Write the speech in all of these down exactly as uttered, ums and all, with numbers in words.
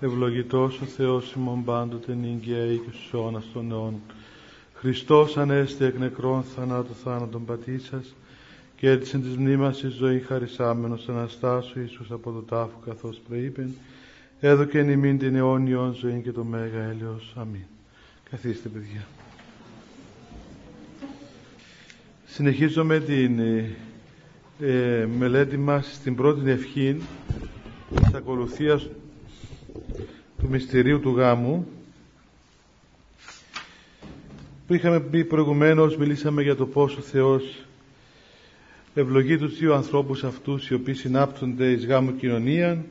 Ευλογητός ο Θεός ημών πάντοτε νύγκαια ή και στους αιώνας των αιών. Χριστός ανέστη εκ νεκρών θανάτου θάνατον πατήσας και έτσι εν της μνήμας εις ζωή χαρισάμενος Αναστάσου Ιησούς από το τάφο καθώς προείπεν, έδωκεν ημίν την αιώνιον ζωή και το μέγα έλεος. Αμήν. Καθίστε παιδιά. Συνεχίζουμε την ε, μελέτη μας στην πρώτη ευχή της ακολουθίας του μυστηρίου του γάμου. Που είχαμε πει προηγουμένως, μιλήσαμε για το πόσο ο Θεός ευλογεί τους δύο ανθρώπους αυτούς οι οποίοι συνάπτονται εις γάμου κοινωνία,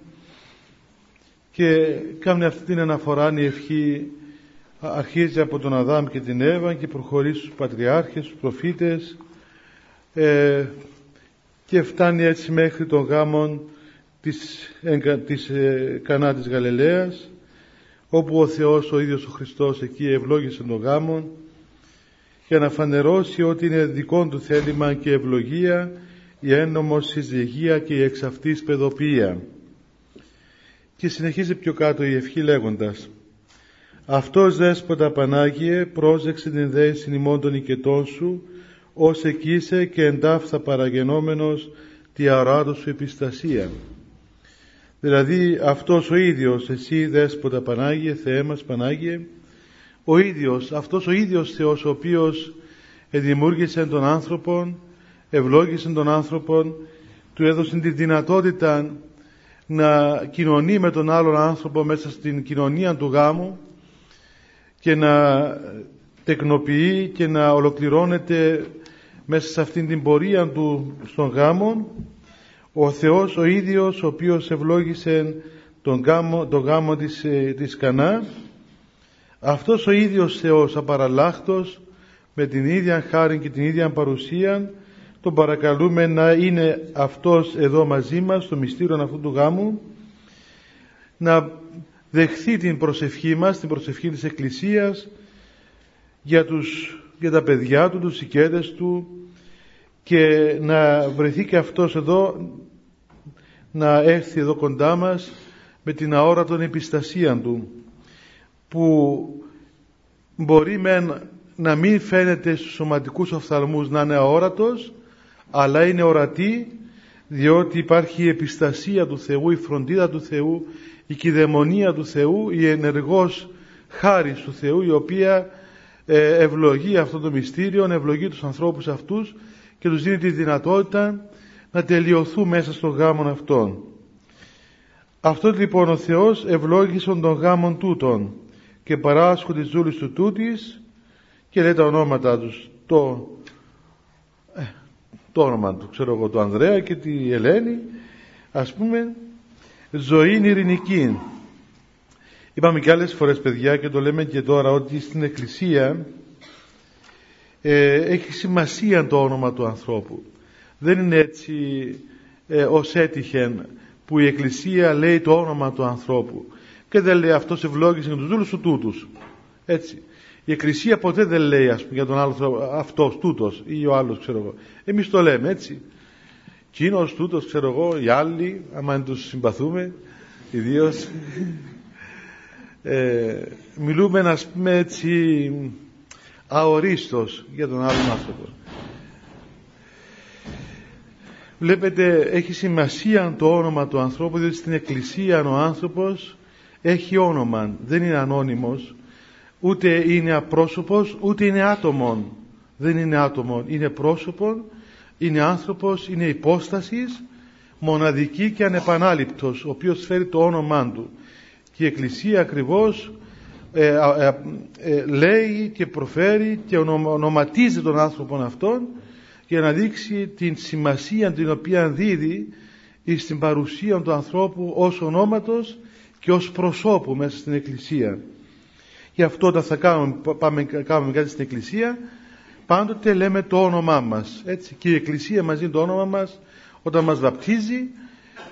και κάνει αυτή την αναφορά. Η ευχή αρχίζει από τον Αδάμ και την Εύα και προχωρεί στους πατριάρχες, στους προφήτες ε, και φτάνει έτσι μέχρι τον γάμον της, ε, της ε, Κανά της Γαλιλαίας, όπου ο Θεός ο ίδιος ο Χριστός εκεί ευλόγησε τον γάμον για να φανερώσει ότι είναι δικό του θέλημα και ευλογία η έννομος συζυγία και η εξ αυτής παιδοποιία. Και συνεχίζει πιο κάτω η ευχή λέγοντας: «Αυτός δέσποτα Πανάγιε, πρόσεξε την δέησιν ημών των οικετών σου, ως εκείσαι και εντάφθα παραγενόμενος τη αοράτου σου επιστασία». Δηλαδή αυτός ο ίδιος, εσύ δέσποτα Πανάγιε, Θεέ μας Πανάγιε, ο ίδιος, αυτός ο ίδιος Θεός ο οποίος δημιούργησε τον άνθρωπον, ευλόγησε τον άνθρωπον, του έδωσε τη δυνατότητα να κοινωνεί με τον άλλον άνθρωπο μέσα στην κοινωνία του γάμου και να τεκνοποιεί και να ολοκληρώνεται μέσα σε αυτήν την πορεία του στον γάμο. Ο Θεός ο ίδιος ο οποίος ευλόγησε τον γάμο, τον γάμο της, της Κανά, αυτός ο ίδιος Θεός απαραλλάχτος με την ίδια χάρη και την ίδια παρουσία, τον παρακαλούμε να είναι αυτός εδώ μαζί μας στο μυστήριο αυτού του γάμου, να δεχθεί την προσευχή μας, την προσευχή της Εκκλησίας για, τους, για τα παιδιά του, τους οικέτες του, και να βρεθεί και αυτός εδώ, να έρθει εδώ κοντά μας με την αόρατον επιστασία του, που μπορεί μεν να μην φαίνεται στους σωματικούς οφθαλμούς να είναι αόρατος, αλλά είναι ορατή, διότι υπάρχει η επιστασία του Θεού, η φροντίδα του Θεού, η κυδαιμονία του Θεού, η ενεργός χάρις του Θεού, η οποία ευλογεί αυτό το μυστήριο, ευλογεί τους ανθρώπους αυτούς και τους δίνει τη δυνατότητα να τελειωθούν μέσα στον γάμον αυτόν. Αυτό λοιπόν ο Θεός ευλόγησον τον γάμον τούτον και παράσχουν τις δούλες του τούτης, και λέει τα ονόματα τους, το, ε, το όνομα του, ξέρω εγώ, του Ανδρέα και τη Ελένη, ας πούμε, ζωήν ειρηνική. Είπαμε και άλλες φορές παιδιά, και το λέμε και τώρα, ότι στην Εκκλησία ε, έχει σημασία το όνομα του ανθρώπου. Δεν είναι έτσι ε, ως έτυχεν που η Εκκλησία λέει το όνομα του ανθρώπου και δεν λέει αυτός ευλόγησε τους δούλους του τούτους. Έτσι. Η Εκκλησία ποτέ δεν λέει, ας πούμε, για τον άλλο αυτός, τούτος ή ο άλλος, ξέρω εγώ. Εμείς το λέμε έτσι. Κείνος, τούτος, ξέρω εγώ, οι άλλοι, άμα δεν τους συμπαθούμε, ιδίως. ε, μιλούμε, ας πούμε, έτσι αορίστος για τον άλλον άνθρωπο. Βλέπετε, έχει σημασία το όνομα του ανθρώπου, διότι στην Εκκλησία ο άνθρωπος έχει όνομα, δεν είναι ανώνυμος. Ούτε είναι απρόσωπος, ούτε είναι άτομον. Δεν είναι άτομον, είναι πρόσωπον, είναι άνθρωπος, είναι υπόστασης, μοναδική και ανεπανάληπτος, ο οποίος φέρει το όνομά του. Και η Εκκλησία ακριβώς ε, ε, ε, λέει και προφέρει και ονοματίζει τον άνθρωπο αυτόν για να δείξει την σημασία την οποία δίδει στην παρουσία του ανθρώπου ως ονόματος και ως προσώπου μέσα στην Εκκλησία. Γι' αυτό όταν θα κάνουμε, πάμε, κάνουμε κάτι στην Εκκλησία, πάντοτε λέμε το όνομά μας. Έτσι. Και η Εκκλησία μας δίνει το όνομα μας όταν μας βαπτίζει,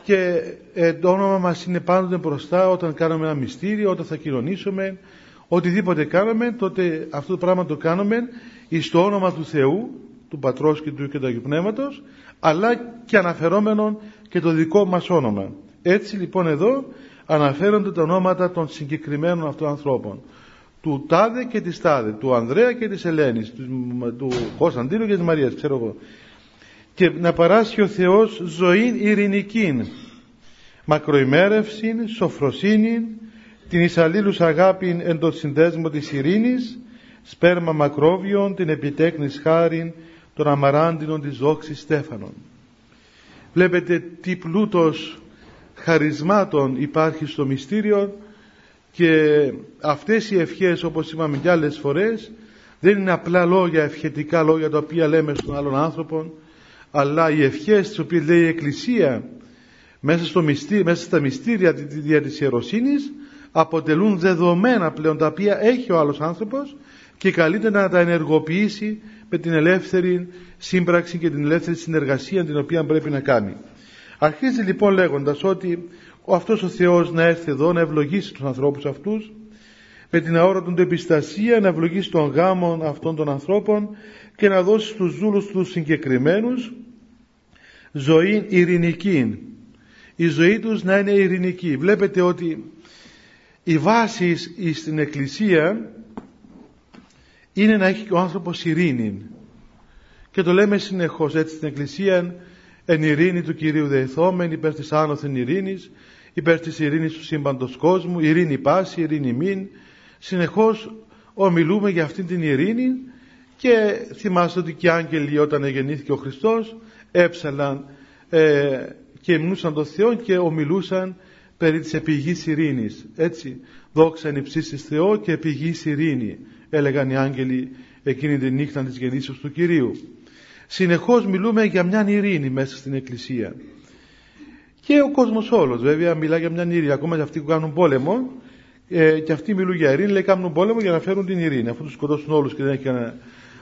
και ε, το όνομα μας είναι πάντοτε μπροστά όταν κάνουμε ένα μυστήριο, όταν θα κοινωνήσουμε, οτιδήποτε κάνουμε, τότε αυτό το πράγμα το κάνουμε εις το όνομα του Θεού, του Πατρός και του, και του Αγίου Πνεύματος, αλλά και αναφερόμενον και το δικό μας όνομα. Έτσι λοιπόν εδώ αναφέρονται τα ονόματα των συγκεκριμένων αυτών ανθρώπων, του Τάδε και της Τάδε, του Ανδρέα και της Ελένης, του Κωνσταντίνου και της Μαρίας, ξέρω εγώ, και να παράσχει ο Θεός ζωήν ειρηνικήν, μακροημέρευσιν, σοφροσύνην, την ισαλλήλους αγάπην εν τον συνδέσμο της ειρήνης, σπέρμα μακρόβιον, την επιτέκνης χάριν, των αμαράντινων της δόξης στέφανων. Βλέπετε τι πλούτος χαρισμάτων υπάρχει στο μυστήριο, και αυτές οι ευχές, όπως είπαμε και άλλες φορές, δεν είναι απλά λόγια, ευχετικά λόγια τα οποία λέμε στον άλλον άνθρωπο, αλλά οι ευχές τις οποίες λέει η Εκκλησία μέσα, στο μυστή, μέσα στα μυστήρια δια της ιεροσύνης αποτελούν δεδομένα πλέον, τα οποία έχει ο άλλος άνθρωπος και καλείται να τα ενεργοποιήσει με την ελεύθερη σύμπραξη και την ελεύθερη συνεργασία την οποία πρέπει να κάνει. Αρχίζει λοιπόν λέγοντας ότι ο αυτός ο Θεός να έρθει εδώ να ευλογήσει τους ανθρώπους αυτούς με την αόρατον του επιστασία, να ευλογήσει τον γάμο αυτών των ανθρώπων και να δώσει στους δούλους τους συγκεκριμένους ζωή ειρηνική, η ζωή τους να είναι ειρηνική. Βλέπετε ότι οι βάσεις στην Εκκλησία είναι να έχει ο άνθρωπος ειρήνη, και το λέμε συνεχώς έτσι στην Εκκλησία: εν ειρήνη του Κυρίου δεηθόμεν, υπέρ της άνωθεν ειρήνης, υπέρ της ειρήνης του σύμπαντος κόσμου, ειρήνη πάση, ειρήνη μην. Συνεχώς ομιλούμε για αυτήν την ειρήνη, και θυμάστε ότι και οι άγγελοι όταν γεννήθηκε ο Χριστός έψαλαν ε, και υμνούσαν τον Θεό και ομιλούσαν περί της επιγής ειρήνης, έτσι, δόξαν υψίστης Θεό και επιγής ειρήνη, έλεγαν οι άγγελοι εκείνη την νύχτα της γεννήσεως του Κυρίου. Συνεχώς μιλούμε για μια ειρήνη μέσα στην Εκκλησία. Και ο κόσμος όλος βέβαια μιλά για μια ειρήνη. Ακόμα και αυτοί που κάνουν πόλεμο, ε, και αυτοί μιλούν για ειρήνη, λέει κάνουν πόλεμο για να φέρουν την ειρήνη. Αφού τους σκοτώσουν όλους και δεν έχει κανένα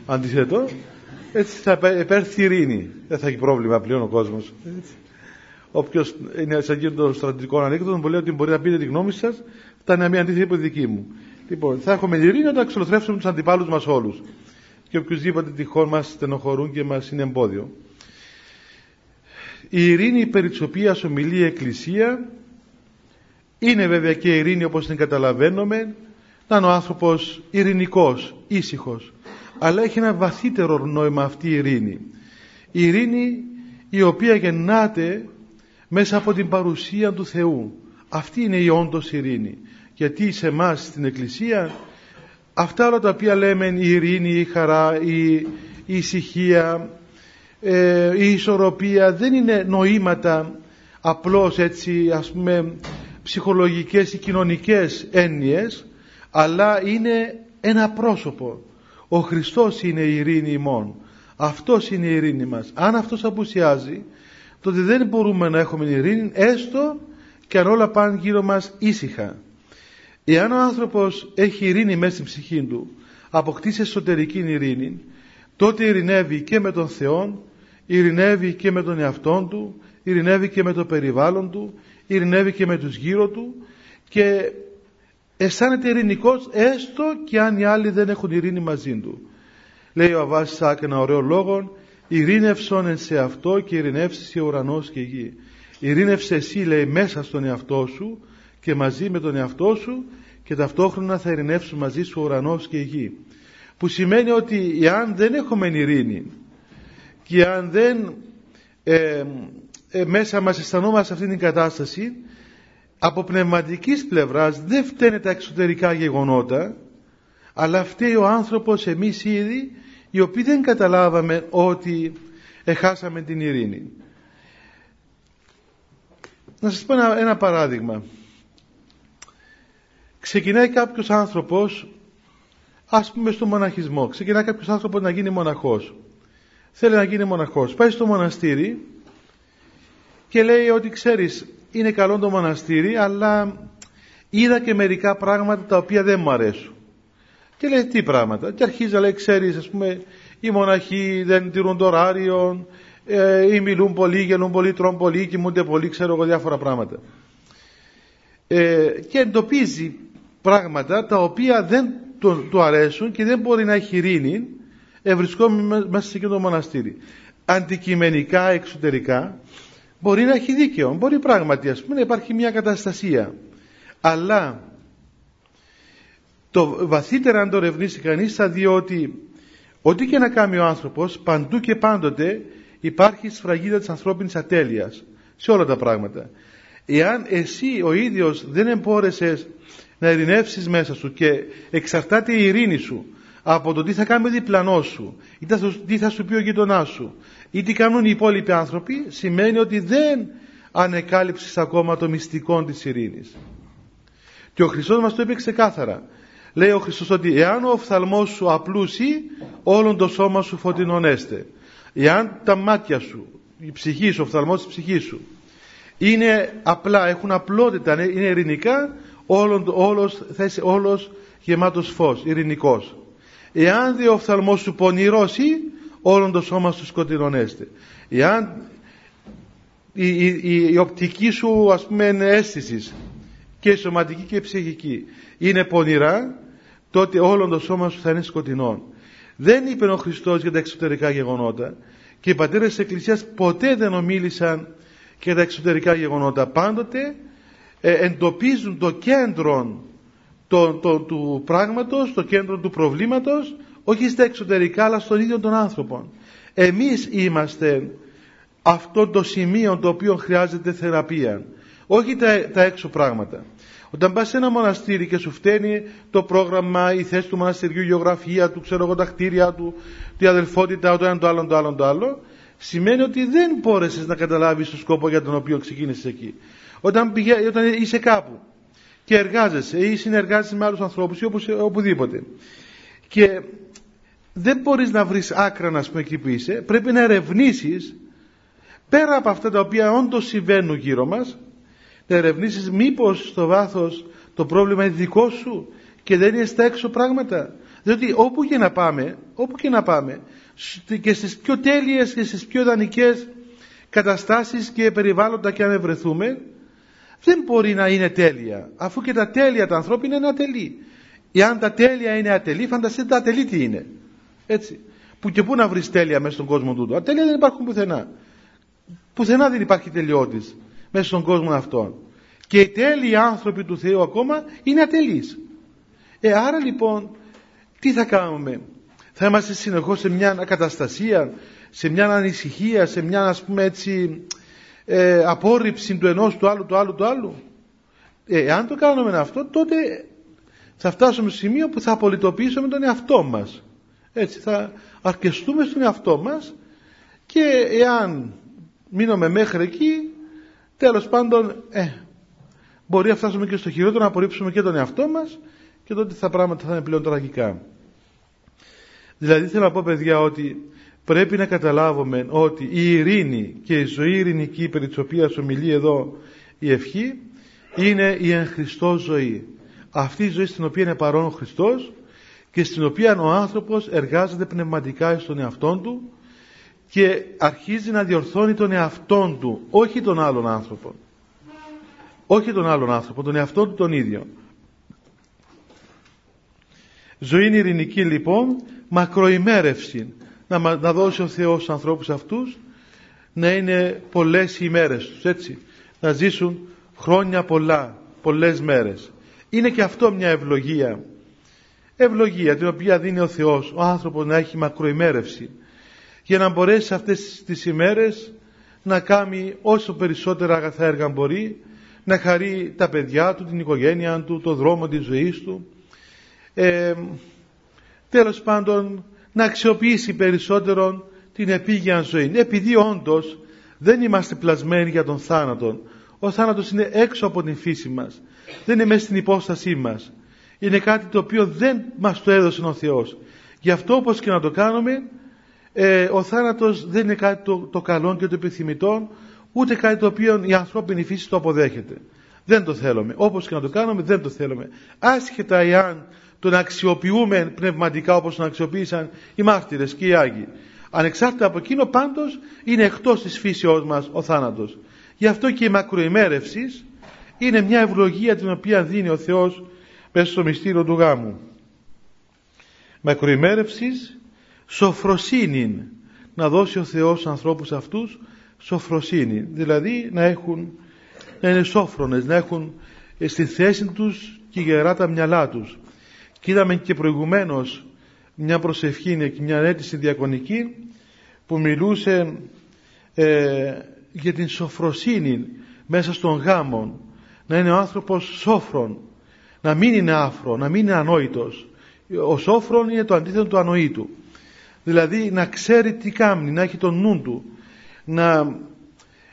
αντιθέτο, έτσι θα επέρθει ειρήνη. Δεν θα έχει πρόβλημα πλέον ο κόσμος. Όποιος είναι σαν κύριο των στρατηγικών ανέκδοτων, μου λέει ότι μπορεί να πείτε τη γνώμη σας, θα είναι μια αντίθετη από τη δική μου. Λοιπόν, θα έχουμε ειρήνη όταν ξολοθρεύσουμε τους αντιπάλους μας όλους και οποιουσδήποτε τυχόν μας στενοχωρούν και μας είναι εμπόδιο. Η ειρήνη περί της οποίας ομιλεί η Εκκλησία είναι βέβαια και η ειρήνη όπως την καταλαβαίνουμε, να είναι ο άνθρωπος ειρηνικός, ήσυχος, αλλά έχει ένα βαθύτερο νόημα αυτή η ειρήνη. Η ειρήνη η οποία γεννάται μέσα από την παρουσία του Θεού. Αυτή είναι η όντως ειρήνη. Γιατί σε εμάς στην Εκκλησία αυτά όλα τα οποία λέμε, η ειρήνη, η χαρά, η, η ησυχία, ε, η ισορροπία, δεν είναι νοήματα απλώς έτσι, ας πούμε, ψυχολογικές ή κοινωνικές έννοιες, αλλά είναι ένα πρόσωπο. Ο Χριστός είναι η ειρήνη ημών. Αυτός είναι η ειρήνη μας. Αν αυτός απουσιάζει, τότε δεν μπορούμε να έχουμε ειρήνη, έστω και αν όλα πάνε γύρω μας ήσυχα. Εάν ο άνθρωπος έχει ειρήνη μέσα στην ψυχή του, αποκτήσει εσωτερική ειρήνη, τότε ειρηνεύει και με τον Θεό, ειρηνεύει και με τον εαυτό του, ειρηνεύει και με το περιβάλλον του, ειρηνεύει και με τους γύρω του, και αισθάνεται ειρηνικός έστω και αν οι άλλοι δεν έχουν ειρήνη μαζί του. Λέει ο Αββάς Ισαάκ ένα ωραίο λόγο: «Ειρήνευσον εν σε αυτό και ειρηνεύσει ουρανός και γη». Ειρήνευσε εσύ, λέει, μέσα στον εαυτό σου και μαζί με τον εαυτό σου, και ταυτόχρονα θα ειρηνεύσουν μαζί σου ο ουρανός και η γη. Που σημαίνει ότι εάν δεν έχουμε ειρήνη και αν δεν ε, ε, μέσα μας αισθανόμαστε αυτήν την κατάσταση, από πνευματικής πλευράς δεν φταίνε τα εξωτερικά γεγονότα, αλλά φταίει ο άνθρωπος, εμείς ήδη, οι οποίοι δεν καταλάβαμε ότι εχάσαμε την ειρήνη. Να σας πω ένα, ένα παράδειγμα. Ξεκινάει κάποιος άνθρωπος, ας πούμε, στο μοναχισμό. Ξεκινάει κάποιος άνθρωπος να γίνει μοναχός. Θέλει να γίνει μοναχός. Πάει στο μοναστήρι και λέει ότι, ξέρεις, είναι καλό το μοναστήρι, αλλά είδα και μερικά πράγματα τα οποία δεν μου αρέσουν. Και λέει, τι πράγματα? Και αρχίζει να λέει, ξέρεις, ας πούμε, οι μοναχοί δεν τηρούν το ωράριο, ε, ή μιλούν πολύ, γελούν πολύ, τρώνε πολύ, κοιμούνται πολύ, ξέρω εγώ, διάφορα πράγματα. Ε, και εντοπίζει πράγματα τα οποία δεν του, του αρέσουν και δεν μπορεί να έχει ειρήνη, ευρισκόμενο μέσα σε εκείνο το μοναστήρι. Αντικειμενικά, εξωτερικά, μπορεί να έχει δίκαιο. Μπορεί πράγματι, ας πούμε, να υπάρχει μια καταστασία. Αλλά το βαθύτερα αν το ερευνήσει κανείς θα δει ότι ό,τι και να κάνει ο άνθρωπος, παντού και πάντοτε υπάρχει σφραγίδα της ανθρώπινης ατέλειας σε όλα τα πράγματα. Εάν εσύ ο ίδιος δεν εμπόρεσες να ειρηνεύσεις μέσα σου και εξαρτάται η ειρήνη σου από το τι θα κάνει ο διπλανός σου ή τι θα σου πει ο γειτονάς σου ή τι κάνουν οι υπόλοιποι άνθρωποι, σημαίνει ότι δεν ανεκάλυψες ακόμα το μυστικό της ειρήνης. Και ο Χριστός μας το είπε ξεκάθαρα. Λέει ο Χριστός ότι εάν ο οφθαλμός σου απλούσει, όλον το σώμα σου φωτεινώνεστε. Εάν τα μάτια σου, η ψυχή σου, ο οφθαλμός της ψυχής σου είναι απλά, έχουν απλότητα, είναι ειρηνικά, όλον, όλος, θα είσαι όλος γεμάτος φως, ειρηνικός. Εάν δε ο οφθαλμός σου πονηρώσει, όλον το σώμα σου σκοτεινώνεστε. Εάν η, η, η, η οπτική σου, ας πούμε, αίσθηση, και σωματική και ψυχική, είναι πονηρά, τότε όλο το σώμα σου θα είναι σκοτεινό. Δεν είπε ο Χριστός για τα εξωτερικά γεγονότα και οι πατέρες της Εκκλησίας ποτέ δεν ομίλησαν για τα εξωτερικά γεγονότα. Πάντοτε ε, εντοπίζουν το κέντρο το, το, του πράγματος, το κέντρο του προβλήματος, όχι στα εξωτερικά αλλά στον ίδιο τον άνθρωπο. Εμείς είμαστε αυτό το σημείο το οποίο χρειάζεται θεραπεία. Όχι τα, τα έξω πράγματα. Όταν πας σε ένα μοναστήρι και σου φταίνει το πρόγραμμα, η θέση του μοναστηριού, η γεωγραφία του, ξέρω εγώ, τα κτίρια του, τη αδελφότητα, το ένα, το άλλο, το άλλο, το άλλο, σημαίνει ότι δεν μπόρεσες να καταλάβεις τον σκόπο για τον οποίο ξεκίνησες εκεί. Όταν, πηγα, όταν είσαι κάπου και εργάζεσαι ή συνεργάζεσαι με άλλους ανθρώπους ή όπως, οπουδήποτε και δεν μπορείς να βρεις άκρα, να πούμε, εκεί που είσαι, πρέπει να ερευνήσεις πέρα από αυτά τα οποία όντως συμβαίνουν γύρω μας. Να ερευνήσεις μήπως στο βάθος το πρόβλημα είναι δικό σου και δεν είναι στα έξω πράγματα. Διότι όπου και να πάμε, όπου και να πάμε, και στις πιο τέλειες και στις πιο ιδανικές καταστάσεις και περιβάλλοντα και αν ευρεθούμε, δεν μπορεί να είναι τέλεια. Αφού και τα τέλεια τα ανθρώπινα είναι ατελή. Εάν τα τέλεια είναι ατελή, φανταστείτε τα ατελή τι είναι. Έτσι. Που και πού να βρεις τέλεια μέσα στον κόσμο τούτο. Ατέλεια δεν υπάρχουν πουθενά. Πουθενά δεν υπάρχει τελειότης μέσα στον κόσμο αυτόν. Και οι τέλειοι άνθρωποι του Θεού ακόμα είναι ατελείς. Ε, άρα λοιπόν, τι θα κάνουμε? Θα είμαστε συνεχώς σε μια ακαταστασία, σε μια ανησυχία, σε μια, ας πούμε έτσι, ε, απόρριψη του ενός, του άλλου, του άλλου, του άλλου. Ε, αν το κάνουμε αυτό, τότε θα φτάσουμε σε σημείο που θα απολυτοποιήσουμε τον εαυτό μας. Έτσι, θα αρκεστούμε στον εαυτό μας και εάν μείνουμε μέχρι εκεί, τέλος πάντων, ε, μπορεί να φτάσουμε και στο χειρότερο, να απορρίψουμε και τον εαυτό μας και τότε τα πράγματα θα είναι πλέον τραγικά. Δηλαδή θέλω να πω, παιδιά, ότι πρέπει να καταλάβουμε ότι η ειρήνη και η ζωή ειρηνική, περί της οποίας ομιλεί εδώ η ευχή, είναι η εν Χριστώ ζωή. Αυτή η ζωή στην οποία είναι παρόν ο Χριστός και στην οποία ο άνθρωπος εργάζεται πνευματικά στον εαυτό του και αρχίζει να διορθώνει τον εαυτόν του, όχι τον άλλον άνθρωπο. Όχι τον άλλον άνθρωπο, τον εαυτόν του τον ίδιο. Ζωή είναι ειρηνική λοιπόν, μακροημέρευση. Να, να δώσει ο Θεός στους ανθρώπους αυτούς να είναι πολλές οι ημέρες τους, έτσι. Να ζήσουν χρόνια πολλά, πολλές μέρες. Είναι και αυτό μια ευλογία. Ευλογία την οποία δίνει ο Θεός, ο άνθρωπος να έχει μακροημέρευση, για να μπορέσει αυτές τις ημέρες να κάνει όσο περισσότερα αγαθά έργα μπορεί, να χαρεί τα παιδιά του, την οικογένεια του, το δρόμο της ζωής του. Ε, τέλος πάντων, να αξιοποιήσει περισσότερον την επίγεια ζωή. Επειδή όντως δεν είμαστε πλασμένοι για τον θάνατο. Ο θάνατος είναι έξω από την φύση μας. Δεν είναι μέσα στην υπόστασή μας. Είναι κάτι το οποίο δεν μας το έδωσε ο Θεός. Γι' αυτό όπως και να το κάνουμε, Ε, ο θάνατος δεν είναι κάτι το, το καλό και το επιθυμητό, ούτε κάτι το οποίο η ανθρώπινη φύση το αποδέχεται. Δεν το θέλουμε. Όπως και να το κάνουμε, δεν το θέλουμε. Άσχετα εάν τον αξιοποιούμε πνευματικά όπως τον αξιοποίησαν οι μάρτυρες και οι Άγιοι. Ανεξάρτητα από εκείνο, πάντως είναι εκτός της φύσεώς μας ο θάνατος. Γι' αυτό και η μακροημέρευση είναι μια ευλογία την οποία δίνει ο Θεός μέσα στο μυστήριο του γάμου. Μακροημέρευση. Σοφροσύνη να δώσει ο Θεός στους ανθρώπους αυτούς, σοφροσύνη, δηλαδή να έχουν, να είναι σόφρονες, να έχουν στη θέση τους και γερά τα μυαλά τους. Και είδαμε και προηγουμένως μια προσευχή και μια αίτηση διακονική που μιλούσε ε, για την σοφροσύνη μέσα στον γάμο, να είναι ο άνθρωπος σόφρον, να μην είναι άφρο, να μην είναι ανόητος. Ο σόφρον είναι το αντίθετο του ανοήτου, δηλαδή να ξέρει τι κάνει, να έχει τον νου του, να,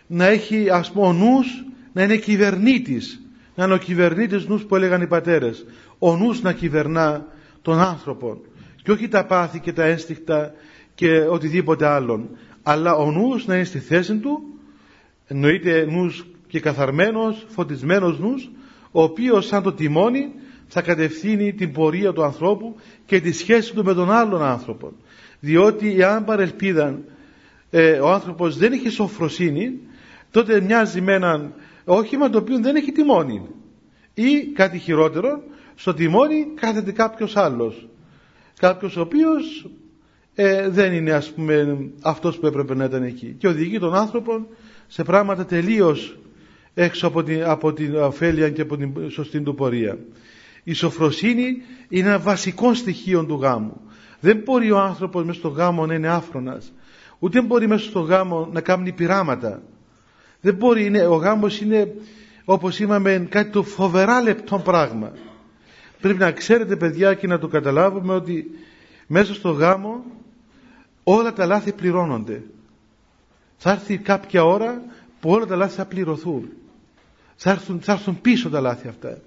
να έχει, ας πούμε, ο νους να είναι κυβερνήτης, να είναι ο κυβερνήτης νους που έλεγαν οι πατέρες, ο νους να κυβερνά τον άνθρωπο και όχι τα πάθη και τα ένστικτα και οτιδήποτε άλλον, αλλά ο νους να είναι στη θέση του, εννοείται νους και καθαρμένος, φωτισμένος νους, ο οποίος σαν το τιμόνι θα κατευθύνει την πορεία του ανθρώπου και τη σχέση του με τον άλλον άνθρωπο. Διότι εάν παρελπίδαν ε, ο άνθρωπος δεν έχει σοφροσύνη, τότε μοιάζει με έναν όχημα το οποίο δεν έχει τιμόνι, ή κάτι χειρότερο, στο τιμόνι κάθεται κάποιος άλλος, κάποιος ο οποίος ε, δεν είναι, ας πούμε, αυτός που έπρεπε να ήταν εκεί και οδηγεί τον άνθρωπο σε πράγματα τελείως έξω από την, από την ωφέλεια και από την σωστή του πορεία. Η σοφροσύνη είναι ένα βασικό στοιχείο του γάμου. Δεν μπορεί ο άνθρωπος μέσα στο γάμο να είναι άφρονας, ούτε μπορεί μέσα στο γάμο να κάνει πειράματα. Δεν μπορεί, είναι, ο γάμος είναι, όπως είπαμε, κάτι το φοβερά λεπτό πράγμα. Πρέπει να ξέρετε, παιδιά, και να το καταλάβουμε ότι μέσα στο γάμο όλα τα λάθη πληρώνονται. Θα έρθει κάποια ώρα που όλα τα λάθη θα πληρωθούν. Θα έρθουν, θα έρθουν πίσω τα λάθη αυτά.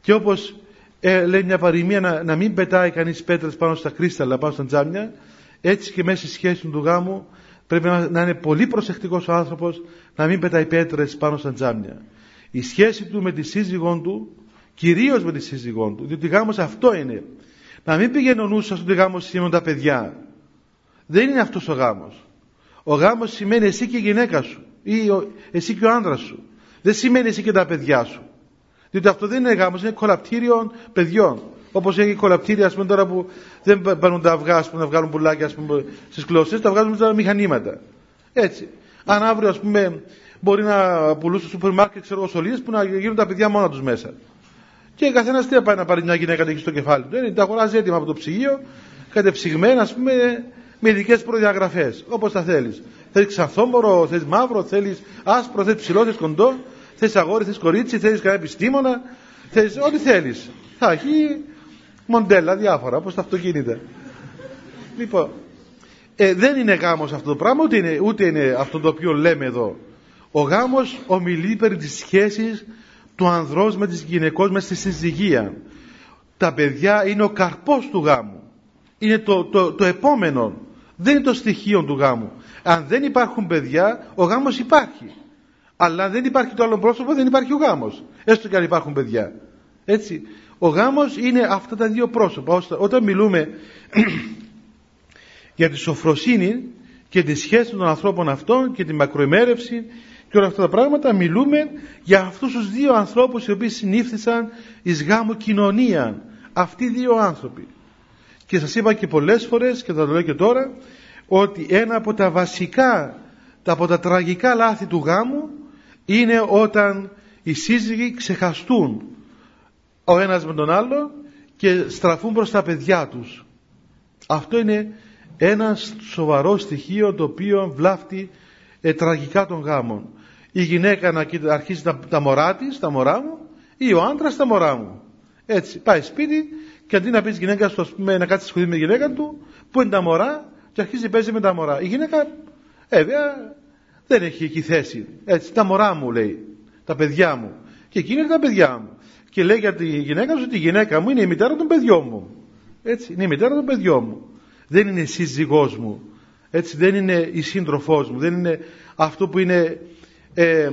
Και όπως ε, λέει μια παροιμία, να, να μην πετάει κανείς πέτρες πάνω στα κρίσταλα, πάνω στα τζάμια, έτσι και μέσα στη σχέση του γάμου πρέπει να, να είναι πολύ προσεκτικός ο άνθρωπος να μην πετάει πέτρες πάνω στα τζάμια. Η σχέση του με τη σύζυγό του, κυρίως με τη σύζυγό του, διότι γάμος αυτό είναι. Να μην πηγαίνει ο νους σας ότι γάμος σημαίνουν τα παιδιά. Δεν είναι αυτός ο γάμος. Ο γάμος σημαίνει εσύ και η γυναίκα σου, ή εσύ και ο άντρας σου. Δεν σημαίνει εσύ και τα παιδιά σου. Διότι αυτό δεν είναι γάμος, είναι κολαπτήριο παιδιών. Όπως έχει κολαπτήρια, ας πούμε, τώρα που δεν παίρνουν τα αυγά, ας πούμε, να βγάλουν πουλάκια, ας πούμε, στις κλώσσες, τα βγάζουν στα μηχανήματα. Έτσι. Αν αύριο, ας πούμε, μπορεί να πουλούσε στο σούπερ μάρκετ, ξέρω, σωλίες που να γίνουν τα παιδιά μόνα τους μέσα. Και καθένας τι πάει να πάρει μια γυναίκα εκεί στο κεφάλι του. Είναι, τα αγοράζει έτοιμα από το ψυγείο, κατεψυγμένα, ας πούμε, με ειδικές προδιαγραφές, όπως τα θέλεις. Θέλεις ξανθόμορο, θέλεις μαύρο, θέλεις άσπρο, θέλεις ψηλό, θέλεις κοντό. Θες αγόρι, θες κορίτσι, θες κανένα επιστήμονα, θες ό,τι θέλεις. Θα έχει μοντέλα διάφορα, όπως τα αυτοκίνητα. Λοιπόν, ε, δεν είναι γάμος αυτό το πράγμα, ούτε είναι, ούτε είναι αυτό το οποίο λέμε εδώ. Ο γάμος ομιλεί περί της σχέσης του ανδρός με της γυναικός, με στη συζυγία. Τα παιδιά είναι ο καρπός του γάμου. Είναι το, το, το επόμενο. Δεν είναι το στοιχείο του γάμου. Αν δεν υπάρχουν παιδιά, ο γάμος υπάρχει. Αλλά αν δεν υπάρχει το άλλο πρόσωπο, δεν υπάρχει ο γάμος. Έστω και αν υπάρχουν παιδιά. Έτσι. Ο γάμος είναι αυτά τα δύο πρόσωπα. Όταν μιλούμε για τη σοφροσύνη και τη σχέση των ανθρώπων αυτών και τη μακροημέρευση και όλα αυτά τα πράγματα, μιλούμε για αυτούς τους δύο ανθρώπους οι οποίοι συνήφθησαν εις γάμου κοινωνία. Αυτοί οι δύο άνθρωποι. Και σας είπα και πολλές φορές και θα το λέω και τώρα, ότι ένα από τα βασικά, από τα τραγικά λάθη του γάμου είναι όταν οι σύζυγοι ξεχαστούν ο ένας με τον άλλο και στραφούν προς τα παιδιά τους. Αυτό είναι ένα σοβαρό στοιχείο το οποίο βλάφτει ε, τραγικά των γάμων. Η γυναίκα να αρχίσει τα, τα μωρά της, τα μωρά μου, ή ο άντρας τα μωρά μου. Έτσι, πάει σπίτι και αντί να πει τη γυναίκα του, ας πούμε, να κάτσει σχολή με τη γυναίκα του, που είναι τα μωρά, και αρχίζει να παίζει με τα μωρά. Η γυναίκα, ε, βέβαια, δεν έχει εκεί θέση. Έτσι, τα μωρά μου λέει, τα παιδιά μου. Και εκείνη είναι τα παιδιά μου. Και λέει για τη γυναίκα σου ότι η γυναίκα μου είναι η μητέρα των παιδιών μου. Έτσι, είναι η μητέρα των παιδιών μου. Δεν είναι η σύζυγός μου. Έτσι, δεν είναι η σύντροφός μου. Δεν είναι αυτό που είναι ε,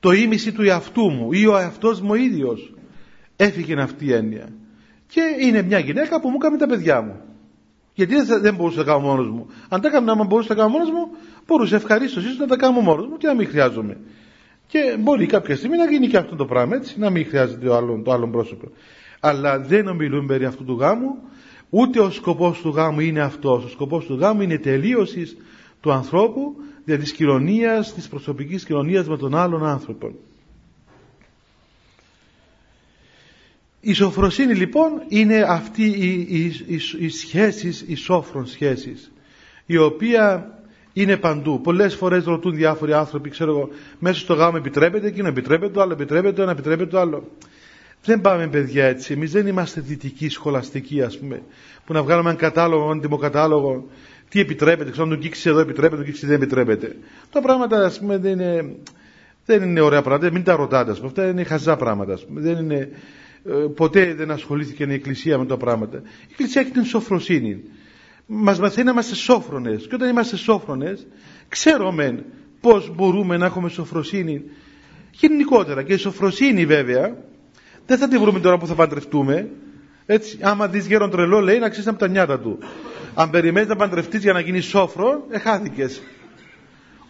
το ήμιση του εαυτού μου ή ο εαυτός μου ίδιος. Έφυγε αυτή η έννοια. Και είναι μια γυναίκα που μου έκανε τα παιδιά μου. Γιατί δεν μπορούσα να τα κάνω μόνος μου. Αν τα έκανα, άμα μπορούσα να τα κάνω μόνος μου, μπορούσα ευχαρίστως ίσως να τα κάνω μόνος μου και να μην χρειάζομαι. Και μπορεί κάποια στιγμή να γίνει και αυτό το πράγμα, έτσι, να μην χρειάζεται το άλλο, το άλλο πρόσωπο. Αλλά δεν ομιλούμε περί αυτού του γάμου, ούτε ο σκοπός του γάμου είναι αυτός. Ο σκοπός του γάμου είναι τελείωση του ανθρώπου δια της κοινωνίας, της προσωπικής κοινωνίας με τον άλλον άνθρωπο. Η σοφροσύνη λοιπόν είναι αυτή η, η, η, η σχέσεις, η σόφρον σχέσεις, η οποία είναι παντού. Πολλές φορές ρωτούν διάφοροι άνθρωποι, ξέρω εγώ, μέσα στο γάμο επιτρέπεται, εκείνο επιτρέπεται, το άλλο επιτρέπεται, το ένα επιτρέπεται, το άλλο. Δεν πάμε παιδιά έτσι, εμείς δεν είμαστε δυτικοί σχολαστικοί, ας πούμε, που να βγάλουμε έναν κατάλογο, έναν δημοκατάλογο, τι επιτρέπεται, ξέρω, τον κήξη εδώ επιτρέπεται, τον κήξη δεν επιτρέπεται. Τα πράγματα, ας πούμε, δεν είναι, δεν είναι ωραία πράγματα, μην τα ρωτάτε, ας πούμε, αυτά είναι χαζά πράγματα, ας πούμε, δεν είναι... Ποτέ δεν ασχολήθηκε η Εκκλησία με τα πράγματα. Η Εκκλησία έχει την σοφροσύνη. Μας μαθαίνει να είμαστε σόφρονες. Και όταν είμαστε σόφρονες, ξέρουμε πώς μπορούμε να έχουμε σοφροσύνη γενικότερα. Και η σοφροσύνη, βέβαια, δεν θα τη βρούμε τώρα που θα παντρευτούμε. Έτσι, άμα δεις γέρον τρελό, λέει να ξέρεις από τα νιάτα του. Αν περιμένεις να παντρευτείς για να γίνεις σόφρον, εχάθηκες.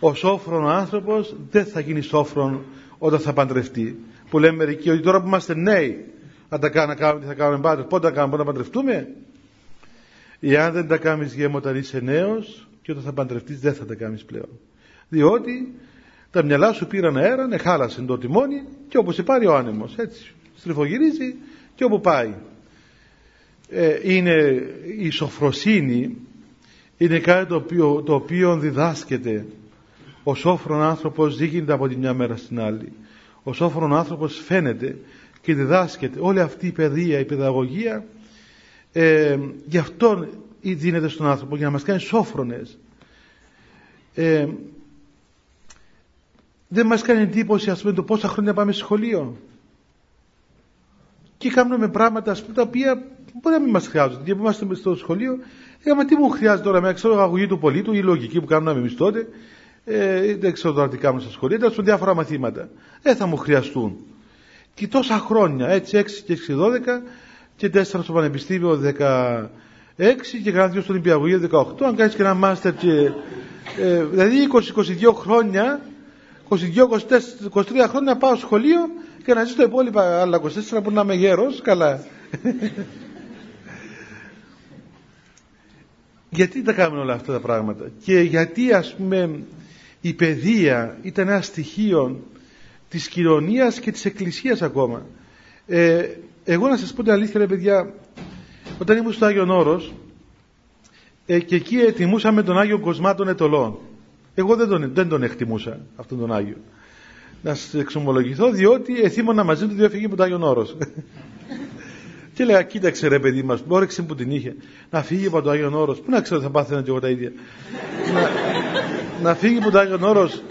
Ο σόφρον άνθρωπος δεν θα γίνει σόφρον όταν θα παντρευτεί. Που λέμε μερικοί ότι τώρα που είμαστε νέοι, αν τα κάνουμε, τι θα κάνουμε πάντως, πότε θα κάνουμε, πότε θα παντρευτούμε. Εάν δεν τα κάνεις γέμο όταν είσαι νέος, και όταν θα παντρευτείς δεν θα τα κάνεις πλέον. Διότι τα μυαλά σου πήραν αέρα, εχάλασαν το τιμόνι και όπου σε πάρει ο άνεμος, έτσι. Στριφογυρίζει και όπου πάει. Ε, είναι η σοφροσύνη, είναι κάτι το οποίο, το οποίο διδάσκεται. Ο σόφρον άνθρωπος ζήγεται από τη μια μέρα στην άλλη. Ο σόφρον άνθρωπος φαίνεται και διδάσκεται. Όλη αυτή η παιδεία, η παιδαγωγία, ε, γι' αυτόν δίνεται στον άνθρωπο, για να μας κάνει σόφρονες. Ε, δεν μας κάνει εντύπωση, ας πούμε, το πόσα χρόνια πάμε σχολείο. Και κάνουμε πράγματα, ας πούμε, τα οποία μπορεί να μην μας χρειάζονται. Γιατί είμαστε στο σχολείο, λέγαμε τι μου χρειάζεται τώρα, με ξέρω αγωγή του πολίτου ή λογική που κάνουμε εμείς τότε. Ε, δεν ξέρω τώρα τι κάνουν στα σχολεία, ήταν στον διάφορα μαθήματα. Δεν θα μου χρειαστούν. Και τόσα χρόνια, έτσι έξι και έξι, δώδεκα και τέσσερα στο Πανεπιστήμιο, δεκαέξι και κάνα δύο στον Ολυμπιακό, δεκαοκτώ. Αν κάνεις και ένα μάστερ, και, ε, δηλαδή είκοσι με είκοσι δύο χρόνια, είκοσι δύο με είκοσι τρία χρόνια πάω σχολείο και να ζήσω τα υπόλοιπα άλλα είκοσι τέσσερα που να είμαι γέρος. Καλά. Γιατί τα κάνουμε όλα αυτά τα πράγματα και γιατί, ας πούμε, η παιδεία ήταν ένα στοιχείο της κοινωνίας και της Εκκλησίας ακόμα. Ε, εγώ να σας πω την αλήθεια, ρε παιδιά, όταν ήμουν στο Άγιον Όρος ε, και εκεί ετοιμούσαμε τον Άγιο Κοσμά τον Αιτωλό. Εγώ δεν τον, δεν τον εκτιμούσα αυτόν τον Άγιο. Να σας εξομολογηθώ, διότι εθήμωνα μαζί του διότι έφυγε από τον Άγιον Όρος. Και έλεγα, κοίταξε ρε παιδί μας, όρεξη που την είχε, να φύγει από τον Άγιον Όρος. Πού να ξέρω, θα πάθαινα και εγώ τα ίδια. να, να φύγει από τον Άγιον Όρος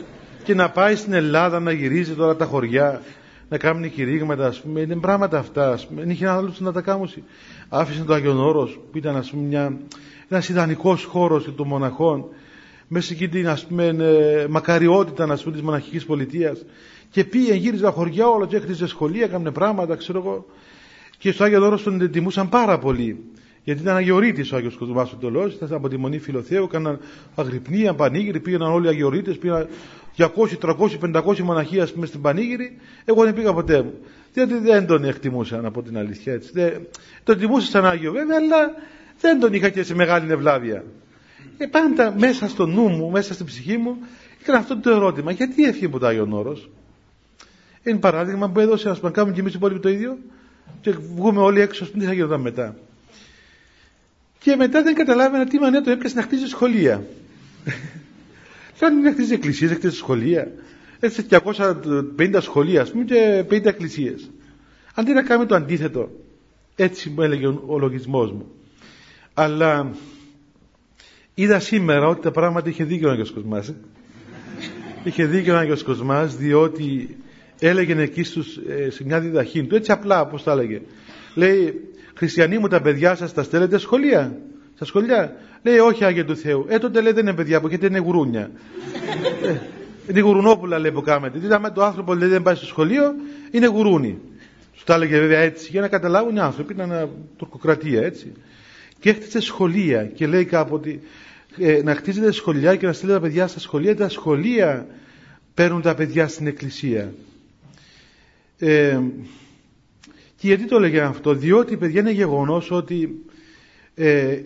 και να πάει στην Ελλάδα, να γυρίζει τώρα τα χωριά, να κάνει κηρύγματα, ας πούμε. Είναι πράγματα αυτά, ας πούμε. Δεν είχε άλλο να τα κάμουσει. Άφησε τον Άγιον Όρος, που ήταν, ας πούμε, μια, ένας ιδανικός χώρος των μοναχών, μέσα εκεί την, ας πούμε, μακαριότητα, ας πούμε, της μοναχικής πολιτείας. Και πήγε, γύριζε τα χωριά όλα, και έκτιζε σχολεία, έκανε πράγματα, ξέρω εγώ. Και στο Άγιο Όρος τον εντιμούσαν πάρα πολύ. Γιατί ήταν αγιορείτης ο Άγιος Κοσμάς ο Αιτωλός, ήταν από τη Μονή Φιλοθέου, έκαναν αγρυπνία, πανήγυρη, πήγαιναν όλοι οι αγιορείτες, πήγαιναν διακόσιοι, τριακόσιοι, πεντακόσιοι μοναχοί, ας πούμε, στην πανήγυρη. Εγώ δεν πήγα ποτέ μου. Διότι δεν τον εκτιμούσα, να πω την αλήθεια έτσι. Δεν... Τον τιμούσα σαν Άγιο βέβαια, αλλά δεν τον είχα και σε μεγάλη ευλάβεια. Και πάντα μέσα στο νου μου, μέσα στην ψυχή μου, ήταν αυτό το ερώτημα, γιατί έφυγε από τον Άγιον Όρος. Είναι παράδειγμα που έδωσε, ας πούμε, κάνουμε κι εμείς οι υπόλοιποι το ίδιο. Και βγούμε όλοι έξω, τι θα γινόταν μετά. Και μετά δεν καταλάβαινα τι μανία τον έπιασε να χτίζει σχολεία. Κάνει να χτίζει εκκλησίες, να χτίζει σχολεία. Έχει διακόσια πενήντα σχολεία, ας πούμε, και πενήντα εκκλησίες. Αντί να κάνουμε το αντίθετο. Έτσι μου έλεγε ο λογισμός μου. Αλλά είδα σήμερα ότι τα πράγματα είχε δίκιο ο Άγιος Κοσμάς. Ε. είχε δίκιο ο Άγιος Κοσμάς, διότι έλεγε εκεί στους, ε, σε μια διδαχή του, έτσι απλά όπως τα έλεγε. Λέει, χριστιανοί μου, τα παιδιά σας τα στέλνετε σχολεία. Στα σχολεία. Λέει, όχι, Άγιε του Θεού. Ε, τότε λέει, δεν είναι παιδιά που έχετε, είναι γουρούνια. ε, είναι γουρουνόπουλα, λέει, που κάμετε. Δηλαδή, το άνθρωπο λέει, δεν πάει στο σχολείο, είναι γουρούνι. Του τα έλεγε βέβαια έτσι, για να καταλάβουν οι άνθρωποι. Ήταν τουρκοκρατία, έτσι. Και έχτισε σχολεία. Και λέει κάποτε, ε, να χτίζετε σχολεία και να στέλνετε τα παιδιά στα σχολεία. Τα σχολεία παίρνουν τα παιδιά στην εκκλησία. Ε, και γιατί το έλεγε αυτό, διότι παιδιά είναι γεγονός ότι ε,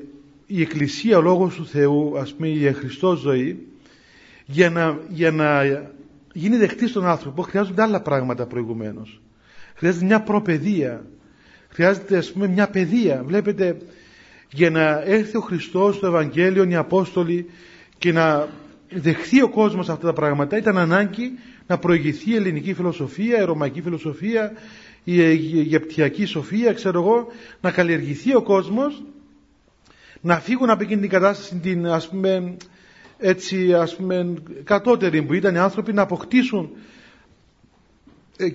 η Εκκλησία, ο Λόγος του Θεού, ας πούμε, η Χριστός ζωή, για να, για να γίνει δεχτή στον άνθρωπο χρειάζονται άλλα πράγματα προηγουμένως. Χρειάζεται μια προπαιδεία, Χρειάζεται, ας πούμε, μια παιδεία. Βλέπετε, για να έρθει ο Χριστός, το Ευαγγέλιο, οι Απόστολοι και να δεχθεί ο κόσμος αυτά τα πράγματα, ήταν ανάγκη να προηγηθεί η ελληνική φιλοσοφία, η ρωμαϊκή φιλοσοφία, η αιγυπτιακή σοφία, ξέρω εγώ, να καλλιεργηθεί ο κόσμος, να φύγουν από εκείνη την κατάσταση, την, ας πούμε, έτσι, ας πούμε, κατώτερη που ήταν οι άνθρωποι, να αποκτήσουν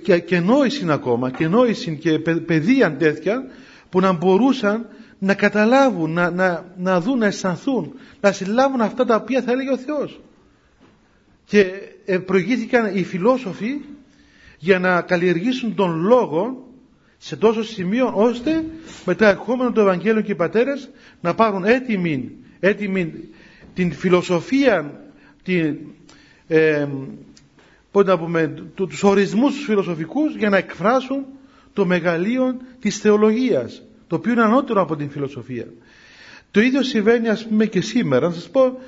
και, και νόηση ακόμα, και νόηση και παιδεία τέτοια, που να μπορούσαν να καταλάβουν, να, να, να δουν, να αισθανθούν, να συλλάβουν αυτά τα οποία θα έλεγε ο Θεός. Και ε, προηγήθηκαν οι φιλόσοφοι για να καλλιεργήσουν τον λόγο σε τόσο σημείο, ώστε μετά ερχόμενο το Ευαγγέλιο και οι πατέρες να πάρουν έτοιμη, έτοιμη την φιλοσοφία, την, ε, πώς να πούμε, τους ορισμούς τους φιλοσοφικούς, για να εκφράσουν το μεγαλείο της θεολογίας, το οποίο είναι ανώτερο από την φιλοσοφία. Το ίδιο συμβαίνει, ας πούμε, και σήμερα. Να σας πω,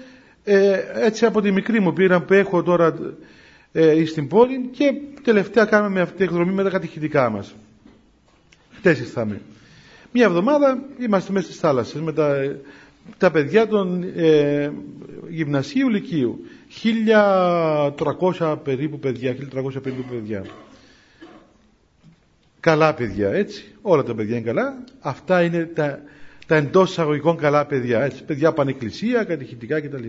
ε, έτσι από τη μικρή μου πείρα που έχω τώρα ε, στην πόλη, και τελευταία κάναμε αυτή την εκδρομή με τα κατηχητικά μας. Χτες ήρθαμε. Μια εβδομάδα είμαστε μέσα στις θάλασσες με τα, τα παιδιά των ε, γυμνασίου λυκείου. χίλια τριακόσια περίπου παιδιά, χίλια τριακόσια περίπου παιδιά. Καλά παιδιά, έτσι. Όλα τα παιδιά είναι καλά. Αυτά είναι τα, τα εντός εισαγωγικών καλά παιδιά. Έτσι. Παιδιά πανεκκλησία, κατηχητικά κτλ.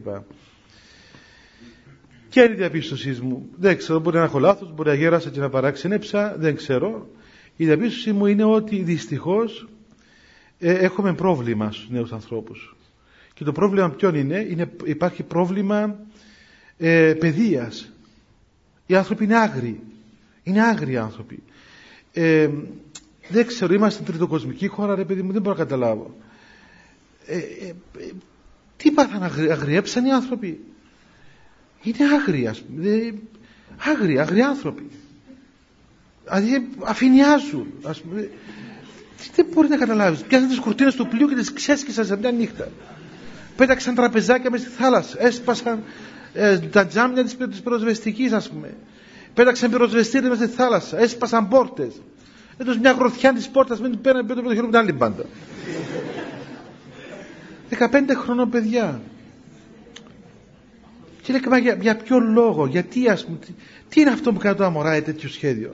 Και είναι η διαπίστωσή μου. Δεν ξέρω, μπορεί να έχω λάθος, μπορεί να γέρασα και να παράξενεψα, δεν ξέρω. Η διαπίστωσή μου είναι ότι δυστυχώς ε, έχουμε πρόβλημα στους νέους ανθρώπους. Και το πρόβλημα ποιον είναι, είναι υπάρχει πρόβλημα ε, παιδείας. Οι άνθρωποι είναι άγριοι. Είναι άγριοι άνθρωποι. Ε, δεν ξέρω, είμαστε τριτοκοσμική χώρα, ρε παιδί μου, δεν μπορώ να καταλάβω. Ε, ε, ε, τι πάθαν, αγριέψαν οι άνθρωποι. Είναι άγριοι, ας πούμε. Άγριοι, άγριοι άνθρωποι. Δηλαδή αφηνιάζουν, ας πούμε. Δεν μπορεί να καταλάβει. Πιάσαν τις κουρτίνες του πλοίου και τις ξέσκισαν σε μια νύχτα. Πέταξαν τραπεζάκια μέσα στη θάλασσα. Έσπασαν ε, τα τζάμια της πυροσβεστικής, ας πούμε. Πέταξαν πυροσβεστήρια μέσα στη θάλασσα. Έσπασαν πόρτες. Έτω μια γροθιά της πόρτας με την πέραν πέρα από το χέρι με την άλλη πάντα. δεκαπέντε χρονών παιδιά. Και λέει, μα για, για ποιο λόγο, γιατί, ας πούμε, τι, τι είναι αυτό που κάνει το αμοράει τέτοιο σχέδιο.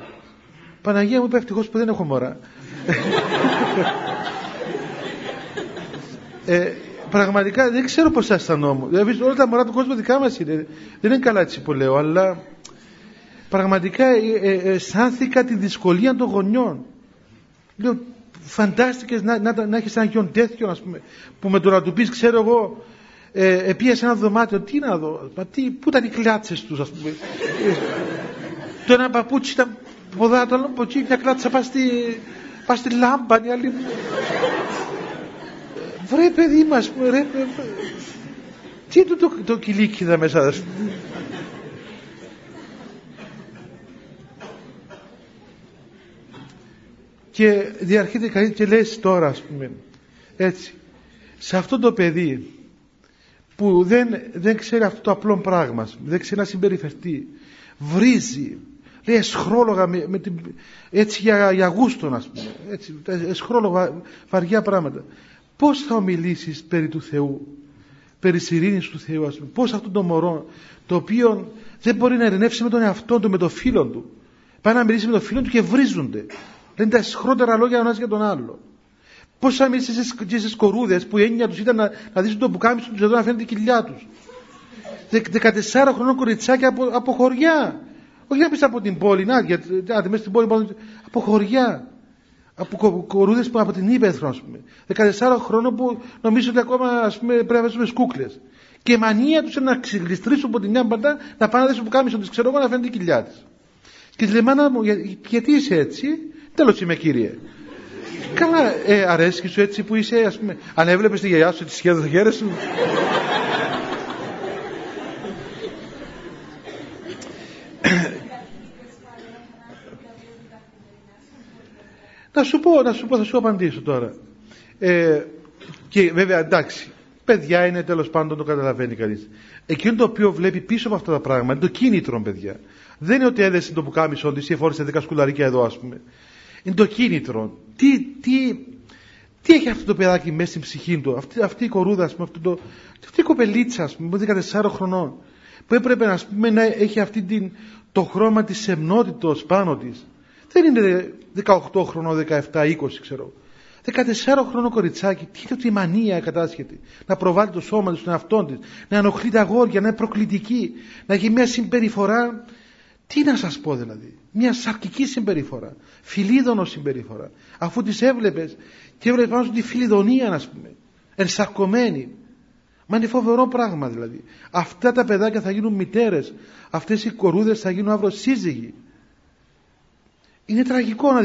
Παναγία μου, είπε ευτυχώς που δεν έχω μωρά. ε, πραγματικά δεν ξέρω πώς αισθανόμουν. Δηλαδή, όλα τα μωρά του κόσμου δικά μας είναι. Δεν είναι καλά έτσι που λέω, αλλά πραγματικά ε, ε, αισθάνθηκα τη δυσκολία των γονιών. Λέω, φαντάστηκες να, να, να έχεις έναν γιον τέτοιο, ας πούμε, που με το να του πεις, ξέρω εγώ, ε, επίασε ένα δωμάτιο, τι να δω, μα, τι, πού ήταν οι κλάτσες τους, ας πούμε. ε, το ένα παπούτσι ήταν ποδά, το άλλο από εκεί, μια κλάτσα πας στη, πας στη λάμπα, η άλλη. Βρε παιδί μας, ρε, ρε, ρε. Τι είναι το, το κυλίκι εδώ μέσα. Και διαρχείται κανείς και λες τώρα, ας πούμε, έτσι, σε αυτό το παιδί που δεν, δεν ξέρει αυτό το απλό πράγμα, δεν ξέρει να συμπεριφερθεί, βρίζει, λέει εσχρόλογα με, με την, έτσι για, για γούστον, ας πούμε, έτσι, εσχρόλογα βαριά πράγματα. Πώς θα ομιλήσεις περί του Θεού, περί ειρήνης του Θεού, ας πούμε, πώς αυτό το μωρό, το οποίο δεν μπορεί να ειρηνεύσει με τον εαυτό του, με το φίλο του, πάει να μιλήσει με το φίλο του και βρίζονται. Λένε τα εσχρότερα λόγια ένας για τον άλλο. Πώς θα μιλήσεις στις κορούδες που η έννοια τους ήταν να, να δείσουν το πουκάμισο τους εδώ να φαίνεται η κοιλιά τους. δεκατεσσάρων χρονών κοριτσάκια από, από χωριά. Όχι να πεις από την πόλη, να μέσα στην πόλη, από χωριά. Από κορούδες από την Ήπεθρο, ας πούμε. δεκατεσσάρων χρόνων που νομίζω ότι ακόμα, ας πούμε, πρέπει να βέσουμε σκούκλες. Και η μανία τους είναι να ξεγλιστρήσουν από την μια μπαντά, να πάνε να δείσουν πουκάμισο τους, ξέρω εγώ, να φαίνεται η κοιλιά της. Και τη λέει, μάνα μου, για, γιατί είσαι έτσι. Τέλος είμαι, Κύριε. Καλά, ε, αρέσκει σου έτσι που είσαι, ας πούμε. Αν έβλεπες τη γιαγιά σου, τη σχέδω χέρες σου. Να σου πω, να σου πω, θα σου απαντήσω τώρα. Ε, και βέβαια, εντάξει, παιδιά είναι, τέλος πάντων, το καταλαβαίνει κανείς. Εκείνο το οποίο βλέπει πίσω από αυτά τα πράγματα είναι το κίνητρο, παιδιά. Δεν είναι ότι έδεσε το πουκάμισό της ή φόρεσε δέκα σκουλαρίκια εδώ, ας πούμε. Είναι το κίνητρο. Τι, τι, τι έχει αυτό το παιδάκι μέσα στην ψυχή του, αυτή, αυτή η κορούδα, ας πούμε, αυτό το, αυτή η κοπελίτσα, ας πούμε, δεκατεσσάρων χρονών, που έπρεπε ας πούμε, να έχει αυτή την, το χρώμα της σεμνότητος πάνω της. Δεν είναι δεκαοκτώ χρονών, δεκαεπτά, είκοσι, ξέρω. δεκατεσσάρων χρονών κοριτσάκι, τι είναι αυτή η μανία κατάσχετη. Να προβάλλει το σώμα της στον εαυτό της, να ενοχλεί τα αγόρια, να είναι προκλητική, να έχει μια συμπεριφορά. Τι να σας πω δηλαδή, μια σαρκική συμπεριφορά, φιλίδωνο συμπεριφορά. Αφού τις έβλεπες και έβλεπες πάνω σου τη φιλιδονία, ας πούμε, ενσαρκωμένη. Μα είναι φοβερό πράγμα δηλαδή. Αυτά τα παιδάκια θα γίνουν μητέρες, αυτές οι κορούδες θα γίνουν αύριο σύζυγοι. Είναι τραγικό να,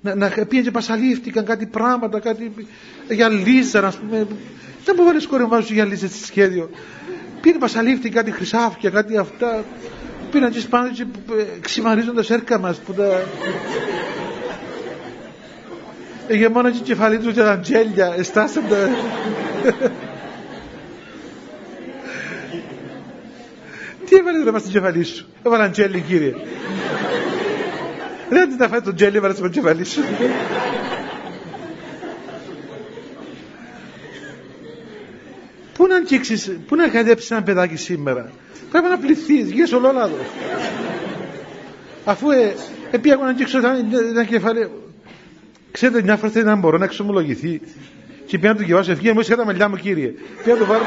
να, να πήγαινε και πασαλήφθηκαν κάτι πράγματα, κάτι γυαλίζαν, ας πούμε. Δεν μου βάλεις κορεμβάζουν σου γυαλίζες στη σχέδιο. Πήγαινε πασαλήφθηκαν κάτι χρυσάφια, κάτι αυτά. Πήραν και σπάνε και ξυμαρίζοντα σέρκα μας που τα... Εγεμόνα και η κεφαλή τους και τα αγγέλια, εστάσαντα... Τι έβαλες ρε μας την κεφαλή σου, έβαλα αγγέλη κύριε. Δεν τα φάει το αγγέλη, έβαλες την κεφαλή σου. Πού να αγγίξεις, πού να χαϊδέψεις ένα παιδάκι σήμερα. Πρέπει να πληθείς, γύρω σε ολόλαδο. Αφού ε, επήγαγω να αγγίξω ένα κεφάλι. Ξέρετε, μια φορά θέλει να μπορώ να εξομολογηθεί. Και πήγα να του διαβάσω, ευχή μου, είσαι κατά μαλλιά μου κύριε. Πήγα να το βάλω.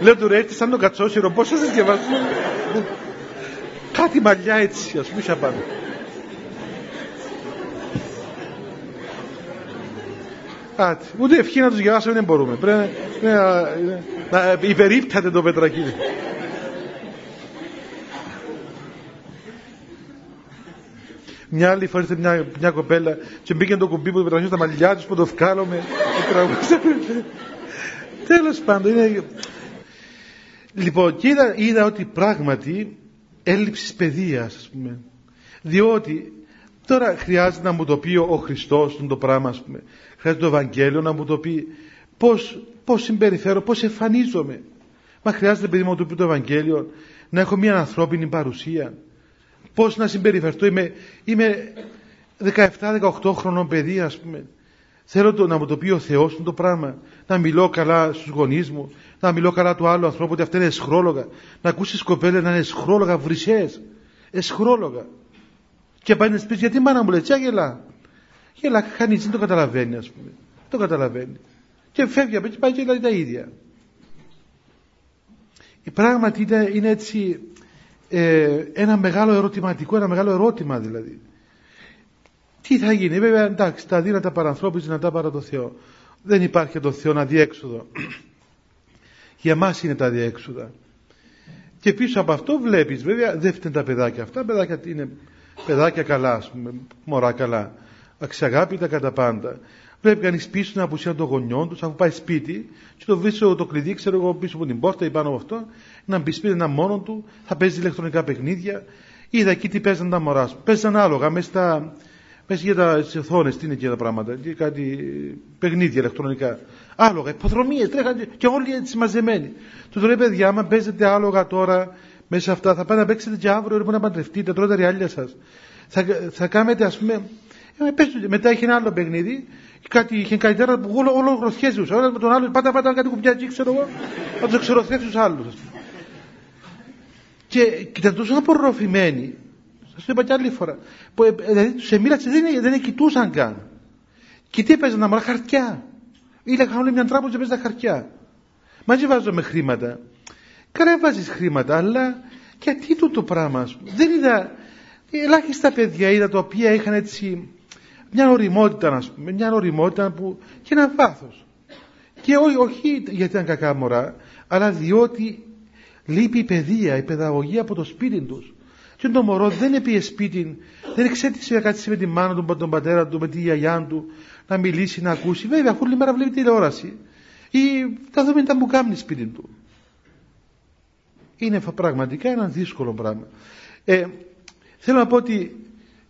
Λέω του ρε, έτσι σαν το κατσόσυρο, πώς θα σας διαβάσω. Κάτι μαλλιά έτσι, ας πούμε, είσαι απάνω. Άτι, ούτε ευχή να τους διαβάσουμε δεν μπορούμε. Πρέπει να, να, να υπερήπτατε το πετρακίδι. Μια άλλη φορά ήρθε μια, μια κοπέλα και μπήκε το κουμπί που το πετραχύω στα μαλλιά τους, που το φκάλωμε. Τέλος πάντων. Είναι... Λοιπόν, και είδα, είδα ότι πράγματι έλλειψης παιδείας, ας πούμε. Διότι τώρα χρειάζεται να μου το πει ο Χριστός το πράγμα, ας πούμε. Χρειάζεται το Ευαγγέλιο να μου το πει πώς, πώς συμπεριφέρω, πώς εμφανίζομαι. Μα χρειάζεται παιδί μου να το πει το Ευαγγέλιο, να έχω μια ανθρώπινη παρουσία. Πώς να συμπεριφερθώ. Είμαι, είμαι δεκαεπτά δεκαοκτώ χρονών παιδί, ας πούμε. Θέλω το, να μου το πει ο Θεός το πράγμα. Να μιλώ καλά στους γονείς μου, να μιλώ καλά του άλλου ανθρώπου, ότι αυτά είναι αισχρόλογα. Να ακούσεις κοπέλες να είναι αισχρόλογα, βρυσιές. Αισχρόλογα. Και πάει να σπίτι, γιατί μάνα μου λέει, τσιάγελα. Γελά, κανείς δεν το καταλαβαίνει, ας πούμε. Το καταλαβαίνει. Και φεύγει από εκεί, πάει και λέει τα ίδια. Η πράγματι είναι, είναι έτσι ε, ένα μεγάλο ερωτηματικό, ένα μεγάλο ερώτημα δηλαδή. Τι θα γίνει, βέβαια εντάξει, τα αδύνατα παρά ανθρώπους, δυνατά παρά το Θεό. Δεν υπάρχει το Θεό αδιέξοδο. Για μας είναι τα αδιέξοδα. Και πίσω από αυτό βλέπεις, βέβαια, δεν φταίνε τα παιδάκια αυτά. Παιδάκια είναι παιδάκια καλά, ας πούμε, μωρά καλά. Αξιαγάπητα κατά πάντα. Βλέπει κανείς πίσω την απουσία των γονιών του, αφού πάει σπίτι, και το βρίσκει το κλειδί, ξέρω εγώ, πίσω από την πόρτα ή πάνω από αυτό, να μπει σπίτι ένα μόνο του, θα παίζει ηλεκτρονικά παιχνίδια. Είδα εκεί τι παίζαν τα μωρά σου. Παίζαν άλογα μέσα, στα, μέσα για τα οθόνες, τι είναι εκεί τα πράγματα, και κάτι παιχνίδια ηλεκτρονικά. Άλογα, υποθρομίες, τρέχαν και όλοι έτσι μαζεμένοι. Του λέει, παιδιά, άμα παίζετε άλογα τώρα μέσα αυτά, θα πάει να παίξετε και αύριο, να παντρευτείτε, τρώτε ριάλια σας. Θα, θα κάνετε, ας πούμε. Μετά είχε ένα άλλο παιχνίδι, κάτι, είχε καλύτερα που όλο, όλο γροθιέζιουσα. Ένα με τον άλλο, πάτα πάτα κάτι κουμπιάκι, ξέρω εγώ, να του εξοροθιέσει τους άλλους. Και, και ήταν τόσο απορροφημένοι, σας το είπα και άλλη φορά, που, ε, δηλαδή τους εμίλαξε, δεν, δεν κοιτούσαν καν. Και τι έπαιζαν να μωρά, χαρτιά. Ήλεγαν όλοι μια τράπεζα και παίζαν χαρτιά. Μα δεν βάζουμε χρήματα. Καλά βάζεις χρήματα, αλλά γιατί το, το πράγμα. Δεν είδα, ελάχιστα παιδιά είδα τα οποία είχαν έτσι. Μια ωριμότητα, ας πούμε, μια ωριμότητα που και ένα βάθος. Και ό, όχι γιατί ήταν κακά μωρά, αλλά διότι λείπει η παιδεία, η παιδαγωγία από το σπίτι τους. Και το μωρό δεν έπιε σπίτι, δεν εξέτησε να κάτσει με τη μάνα του, τον πατέρα του, με τη γιαγιά του, να μιλήσει, να ακούσει. Βέβαια, όλη μέρα βλέπει τηλεόραση. Ή τα δούμε τα μπουκάμνη σπίτι του. Είναι πραγματικά ένα δύσκολο πράγμα. Ε, θέλω να πω ότι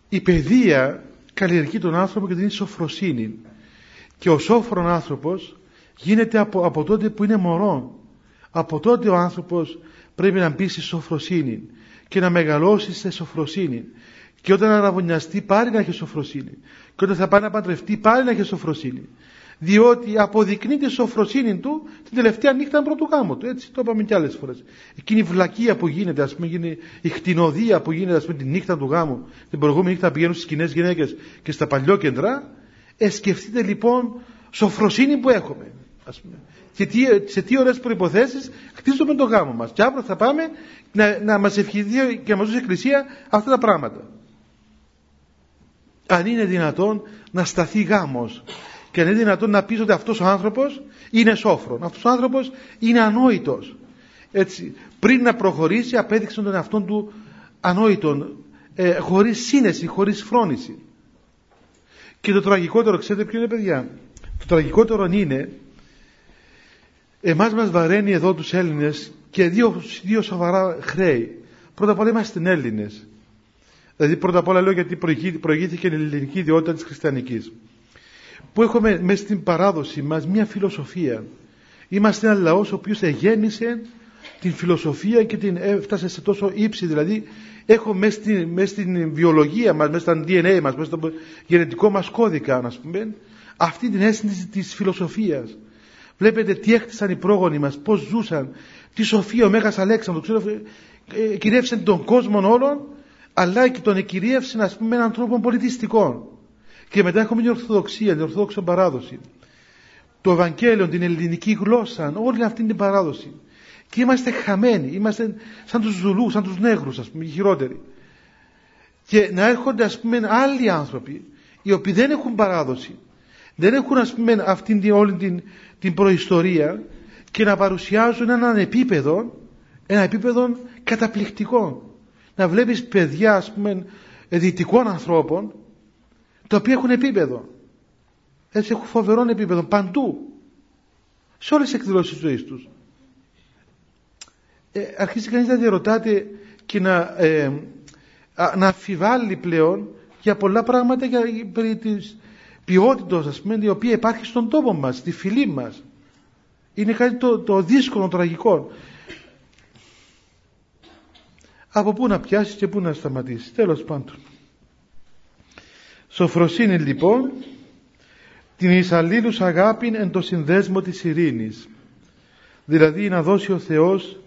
η παιδεία καλλιεργεί τον άνθρωπο και την σοφροσύνη. Και ο σόφρον άνθρωπος γίνεται από, από τότε που είναι μωρό. Από τότε ο άνθρωπος πρέπει να μπει στη σοφροσύνη και να μεγαλώσει σε σοφροσύνη. Και όταν αραβωνιαστεί πάλι να έχει σοφροσύνη. Και όταν θα πάει να παντρευτεί πάλι να έχει σοφροσύνη. Διότι αποδεικνύει τη σοφροσύνη του την τελευταία νύχτα πρώτου γάμου του. Έτσι το είπαμε κι άλλες φορές. Εκείνη η βλακεία που γίνεται, ας πούμε, η χτινοδία που γίνεται, ας πούμε, την νύχτα του γάμου, την προηγούμενη νύχτα πηγαίνουν στις κοινές γυναίκες και στα παλιόκεντρα. Ε, σκεφτείτε λοιπόν σοφροσύνη που έχουμε. Ας πούμε. Και τι, σε τι ωραίες προϋποθέσεις χτίζουμε τον γάμο μας. Και αύριο θα πάμε να, να μας ευχηθεί και να μας δώσει η Εκκλησία αυτά τα πράγματα. Αν είναι δυνατόν να σταθεί γάμος. Και αν είναι δυνατόν να πεις ότι αυτός ο άνθρωπος είναι σόφρον, αυτός ο άνθρωπος είναι ανόητος. Έτσι, πριν να προχωρήσει απέδειξε τον εαυτόν του ανόητον, ε, χωρίς σύνεση, χωρίς φρόνηση. Και το τραγικότερο, ξέρετε ποιο είναι, παιδιά? Το τραγικότερο είναι, εμάς μας βαραίνει εδώ τους Έλληνες και δύο, δύο σοβαρά χρέη. Πρώτα απ' όλα είμαστε Έλληνες. Δηλαδή πρώτα απ' όλα λέω γιατί προηγήθηκε η ελληνική ιδιότητα της χριστιανικής. Που έχουμε μέσα στην παράδοση μας μια φιλοσοφία. Είμαστε ένα λαός ο οποίος εγέννησε την φιλοσοφία και την έφτασε σε τόσο ύψη. Δηλαδή έχω μέσα στην, μέσα στην βιολογία μας, μέσα στο ντι εν έι μας, μέσα στο γενετικό μας κώδικα, να πούμε, αυτή την αίσθηση της φιλοσοφίας. Βλέπετε τι έκτισαν οι πρόγονοι μας, πώς ζούσαν, τι σοφία ο Μέγας Αλέξανδρος, ξέρω, ε, κυριεύσε τον κόσμο όλων, αλλά και τον εκυρίευσε, να πούμε, με έναν τρόπο πολιτιστικό. Και μετά έχουμε την Ορθοδοξία, την Ορθόδοξη παράδοση. Το Ευαγγέλιο, την ελληνική γλώσσα, όλη αυτή την παράδοση. Και είμαστε χαμένοι, είμαστε σαν τους Ζουλούς, σαν τους Νέγρους, ας πούμε, οι χειρότεροι. Και να έρχονται, ας πούμε, άλλοι άνθρωποι, οι οποίοι δεν έχουν παράδοση, δεν έχουν, ας πούμε, αυτήν την, όλη την, την προϊστορία και να παρουσιάζουν έναν επίπεδο, ένα επίπεδο καταπληκτικό. Να βλέπεις παιδιά, ας πούμε, δυτικών ανθρώπων, τα οποία έχουν επίπεδο. Έτσι, έχουν φοβερό επίπεδο παντού. Σε όλες τις εκδηλώσεις της ζωής τους. Ε, αρχίζει κανείς να διαρωτάται και να, ε, να αμφιβάλλει πλέον για πολλά πράγματα για, περί της ποιότητας, ας πούμε, η οποία υπάρχει στον τόπο μας, στη φυλή μας. Είναι κάτι το, το δύσκολο, το τραγικό. Από πού να πιάσεις και πού να σταματήσεις. Τέλος πάντων. Σοφροσύνη λοιπόν, την εις αλλήλους αγάπην εν το συνδέσμο της ειρήνης. Δηλαδή να δώσει ο Θεός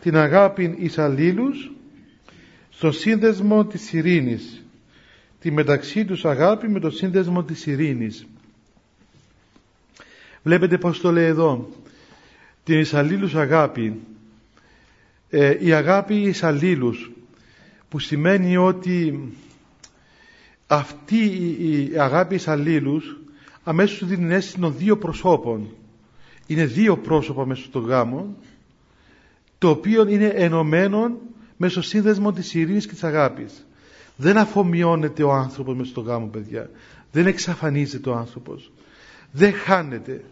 την αγάπη εις αλλήλους στο σύνδεσμο της ειρήνης. Τη μεταξύ τους αγάπη με το σύνδεσμο της ειρήνης. Βλέπετε πως το λέει εδώ. Την εις αλλήλους αγάπη. Ε, η αγάπη εις αλλήλους, που σημαίνει ότι αυτή η αγάπη εις αλλήλους αμέσως δίνει την αίσθηση των δύο προσώπων. Είναι δύο πρόσωπα μέσω των γάμων, το οποίο είναι ενωμένο μέσω σύνδεσμο της ειρήνης και της αγάπης. Δεν αφομοιώνεται ο άνθρωπος μέσω των γάμων, παιδιά. Δεν εξαφανίζεται ο άνθρωπος. Δεν χάνεται.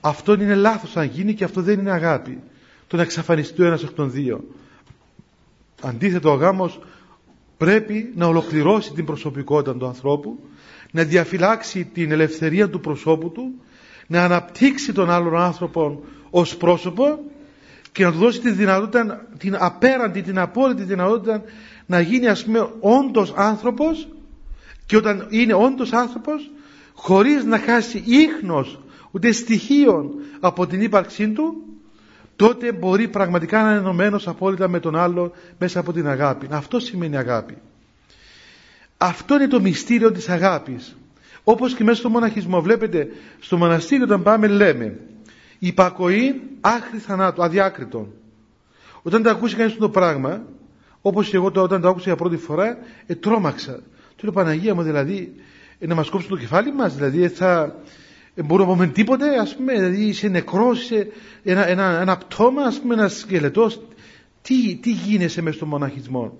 Αυτό είναι λάθος αν γίνει, και αυτό δεν είναι αγάπη. Το να εξαφανιστεί ο ένας εκ των δύο. Αντίθετα, ο γάμος πρέπει να ολοκληρώσει την προσωπικότητα του ανθρώπου, να διαφυλάξει την ελευθερία του προσώπου του, να αναπτύξει τον άλλον άνθρωπο ως πρόσωπο και να του δώσει τη δυνατότητα, την απέραντη, την απόλυτη δυνατότητα να γίνει, ας πούμε, όντως άνθρωπος, και όταν είναι όντως άνθρωπος, χωρίς να χάσει ίχνος ούτε στοιχείων από την ύπαρξή του, τότε μπορεί πραγματικά να είναι ενωμένος απόλυτα με τον άλλο μέσα από την αγάπη. Αυτό σημαίνει αγάπη. Αυτό είναι το μυστήριο της αγάπης. Όπως και μέσα στο μοναχισμό. Βλέπετε, στο μοναστήριο όταν πάμε λέμε υπακοή άχρη θανάτου, αδιάκριτο. Όταν τα ακούσει κανείς το πράγμα, όπως και εγώ όταν τα άκουσα για πρώτη φορά, ε, τρόμαξα. Του λέω, Παναγία μου, δηλαδή, ε, να μας κόψουν το κεφάλι μας, δηλαδή, ε, θα... μπορούμε να πούμε τίποτε, ας πούμε, δηλαδή είσαι νεκρός, είσαι ένα, ένα, ένα πτώμα, ας πούμε, ένας σκελετός. Τι, τι γίνεσαι μες στον μοναχισμό?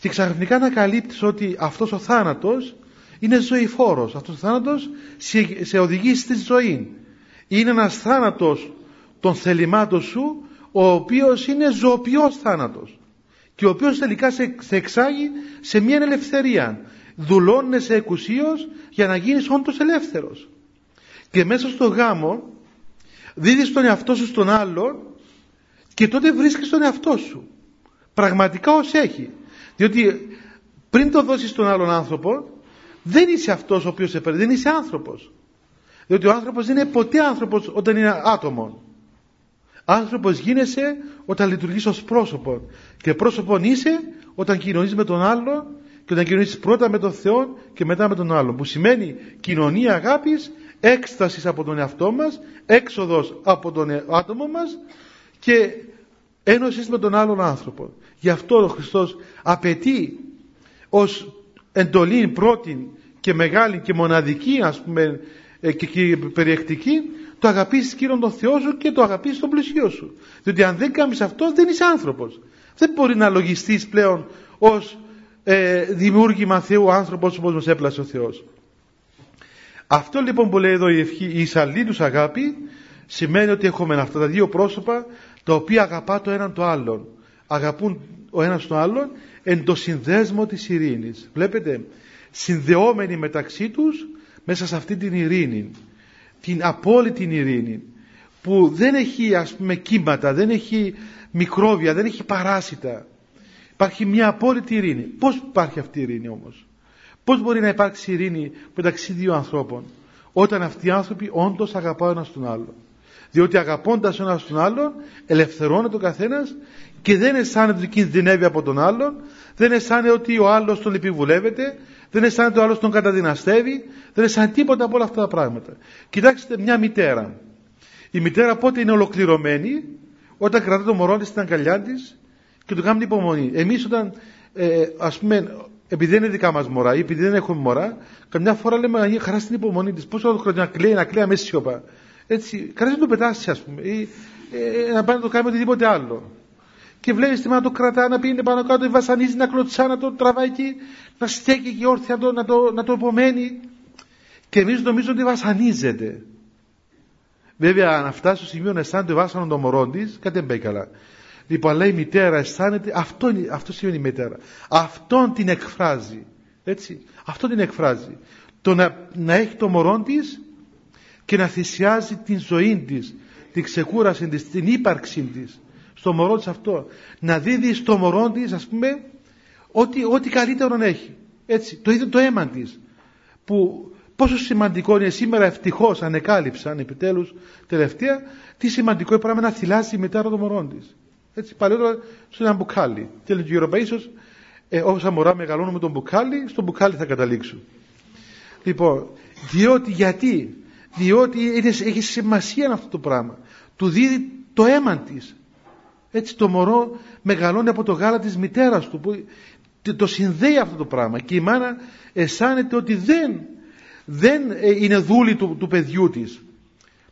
Και ξαφνικά ανακαλύπτεις ότι αυτός ο θάνατος είναι ζωηφόρος. Αυτός ο θάνατος σε, σε οδηγεί στη ζωή. Είναι ένας θάνατος των θελημάτων σου, ο οποίος είναι ζωοποιός θάνατος. Και ο οποίος τελικά σε, σε εξάγει σε μια ελευθερία. Δουλώνεσαι εκουσίως για να γίνεις όντως ελεύθερος. Και μέσα στο γάμο δίδεις τον εαυτό σου στον άλλον και τότε βρίσκεις τον εαυτό σου πραγματικά ως έχει. Διότι πριν το δώσεις στον άλλον άνθρωπο, δεν είσαι αυτός ο οποίος σε παίρνει, δεν είσαι άνθρωπος. Διότι ο άνθρωπος δεν είναι ποτέ άνθρωπος όταν είναι άτομο. Άνθρωπος γίνεσαι όταν λειτουργείς ως πρόσωπο. Και πρόσωπον είσαι όταν κοινωνείς με τον άλλον και όταν κοινωνείς πρώτα με τον Θεό και μετά με τον άλλον. Που σημαίνει κοινωνία αγάπης, έκστασης από τον εαυτό μας, έξοδος από τον άτομο μας και ένωσης με τον άλλον άνθρωπο. Γι' αυτό ο Χριστός απαιτεί ως εντολή πρώτη και μεγάλη και μοναδική, ας πούμε, και περιεκτική, το αγαπήσεις Κύριον τον Θεό σου και το αγαπήσεις τον πλησιό σου. Διότι αν δεν κάνεις αυτό, δεν είσαι άνθρωπος. Δεν μπορεί να λογιστείς πλέον ως ε, δημιούργημα Θεού άνθρωπος, όπως μας έπλασε ο Θεός. Αυτό λοιπόν που λέει εδώ η ευχή, η εισαλή τους αγάπη, σημαίνει ότι έχουμε αυτά τα δύο πρόσωπα τα οποία αγαπά το έναν το άλλον. Αγαπούν ο ένας τον άλλον εν το συνδέσμο της ειρήνης. Βλέπετε, συνδεόμενοι μεταξύ τους μέσα σε αυτή την ειρήνη, την απόλυτη ειρήνη, που δεν έχει, ας πούμε, κύματα, δεν έχει μικρόβια, δεν έχει παράσιτα. Υπάρχει μια απόλυτη ειρήνη. Πώς υπάρχει αυτή η ειρήνη όμως? Πώς μπορεί να υπάρξει ειρήνη μεταξύ δύο ανθρώπων? Όταν αυτοί οι άνθρωποι όντως αγαπάνε ένας τον άλλον. Διότι αγαπώντας ένας τον άλλον, ελευθερώνεται ο καθένας και δεν αισθάνεται ότι κινδυνεύει από τον άλλον, δεν αισθάνεται ότι ο άλλος τον επιβουλεύεται, δεν αισθάνεται ο άλλος τον καταδυναστεύει, δεν αισθάνεται τίποτα από όλα αυτά τα πράγματα. Κοιτάξτε μια μητέρα. Η μητέρα πότε είναι ολοκληρωμένη? Όταν κρατά το μωρό της στην αγκαλιά της και του κάνει υπομονή. Εμείς όταν, ε, ας πούμε, επειδή δεν είναι δικά μας μωρά ή επειδή δεν έχουμε μωρά, καμιά φορά λέμε Αγία Χαρά στην υπομονή της. Πόσο χρόνο να κλαίει, να κλαίει αμέσως σιωπά. Έτσι, κανείς να το πετάσει, ας πούμε, ή ε, να πάει να το κάνει οτιδήποτε άλλο. Και βλέπει τη μάνα το κρατά, να πίνει πάνω κάτω, να βασανίζει, να κλωτσά, να το τραβάει εκεί, να στέκει και όρθια, να το, να το, να το επομένει. Και εμείς νομίζουμε ότι βασανίζεται. Βέβαια, αν φτάσει στο σημείο να αισθάνεται βάσανο των μωρών της, κάτι δεν πάει καλά. Λοιπόν, αλλά η μητέρα αισθάνεται, αυτό, αυτό σημαίνει η μητέρα. Αυτόν την εκφράζει. Έτσι, αυτόν την εκφράζει. Το να, να έχει το μωρό της και να θυσιάζει την ζωή της, την ξεκούραση της, την ύπαρξή της στο μωρό της αυτό. Να δίδει στο μωρό της, ας πούμε, ό,τι, ό,τι καλύτερον έχει. Έτσι, το ίδιο το αίμα της. Που πόσο σημαντικό είναι σήμερα, ευτυχώς ανεκάλυψαν επιτέλους τελευταία, τι σημαντικό πράγμα να θυλάζει η μητέρα των μωρών της. Έτσι, παλαιότερα στο ένα μπουκάλι. Και έλεγε ο Ευρωπαίος, ίσως, ε, όσα μωρά μεγαλώνουν με τον μπουκάλι, στον μπουκάλι θα καταλήξουν. Λοιπόν, διότι, γιατί, διότι είναι, έχει σημασία αυτό το πράγμα. Του δίδει το αίμα της. Έτσι το μωρό μεγαλώνει από το γάλα της μητέρας του, που το συνδέει αυτό το πράγμα. Και η μάνα αισθάνεται ότι δεν, δεν είναι δούλη του, του παιδιού της.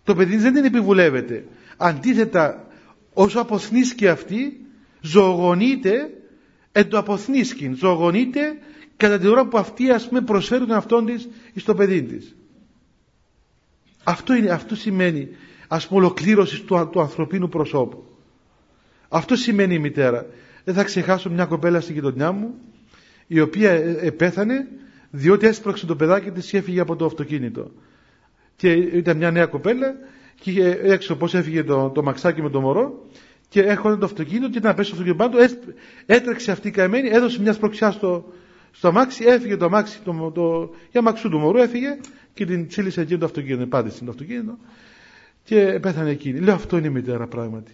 Το παιδί δεν την επιβουλεύεται. Αντίθετα, όσο αποθνίσκει αυτή, ζωογονείται εν το αποθνίσκει. Ζωογονείται κατά την ώρα που αυτή, ας πούμε, προσφέρει τον αυτόν της στο παιδί της. Αυτό, είναι, αυτό σημαίνει, ας πούμε, ολοκλήρωση του, του ανθρωπίνου προσώπου. Αυτό σημαίνει η μητέρα. Δεν θα ξεχάσω μια κοπέλα στην γειτονιά μου, η οποία επέθανε διότι έσπρωξε το παιδάκι της και έφυγε από το αυτοκίνητο. Και ήταν μια νέα κοπέλα και έξω πώς έφυγε το, το μαξάκι με το μωρό και έρχονταν το αυτοκίνητο και ήταν να πέσει στο αυτοκίνητο πάνω του, έτρεξε αυτή η καημένη, έδωσε μια σπρωξιά στο, στο αμάξι, έφυγε το αμάξι, το, το, η αμαξού του μωρού έφυγε και την τσίλησε εκείνο το αυτοκίνητο, πάτησε το αυτοκίνητο και πέθανε εκείνη. Λέω, αυτό είναι η μητέρα πράγματι.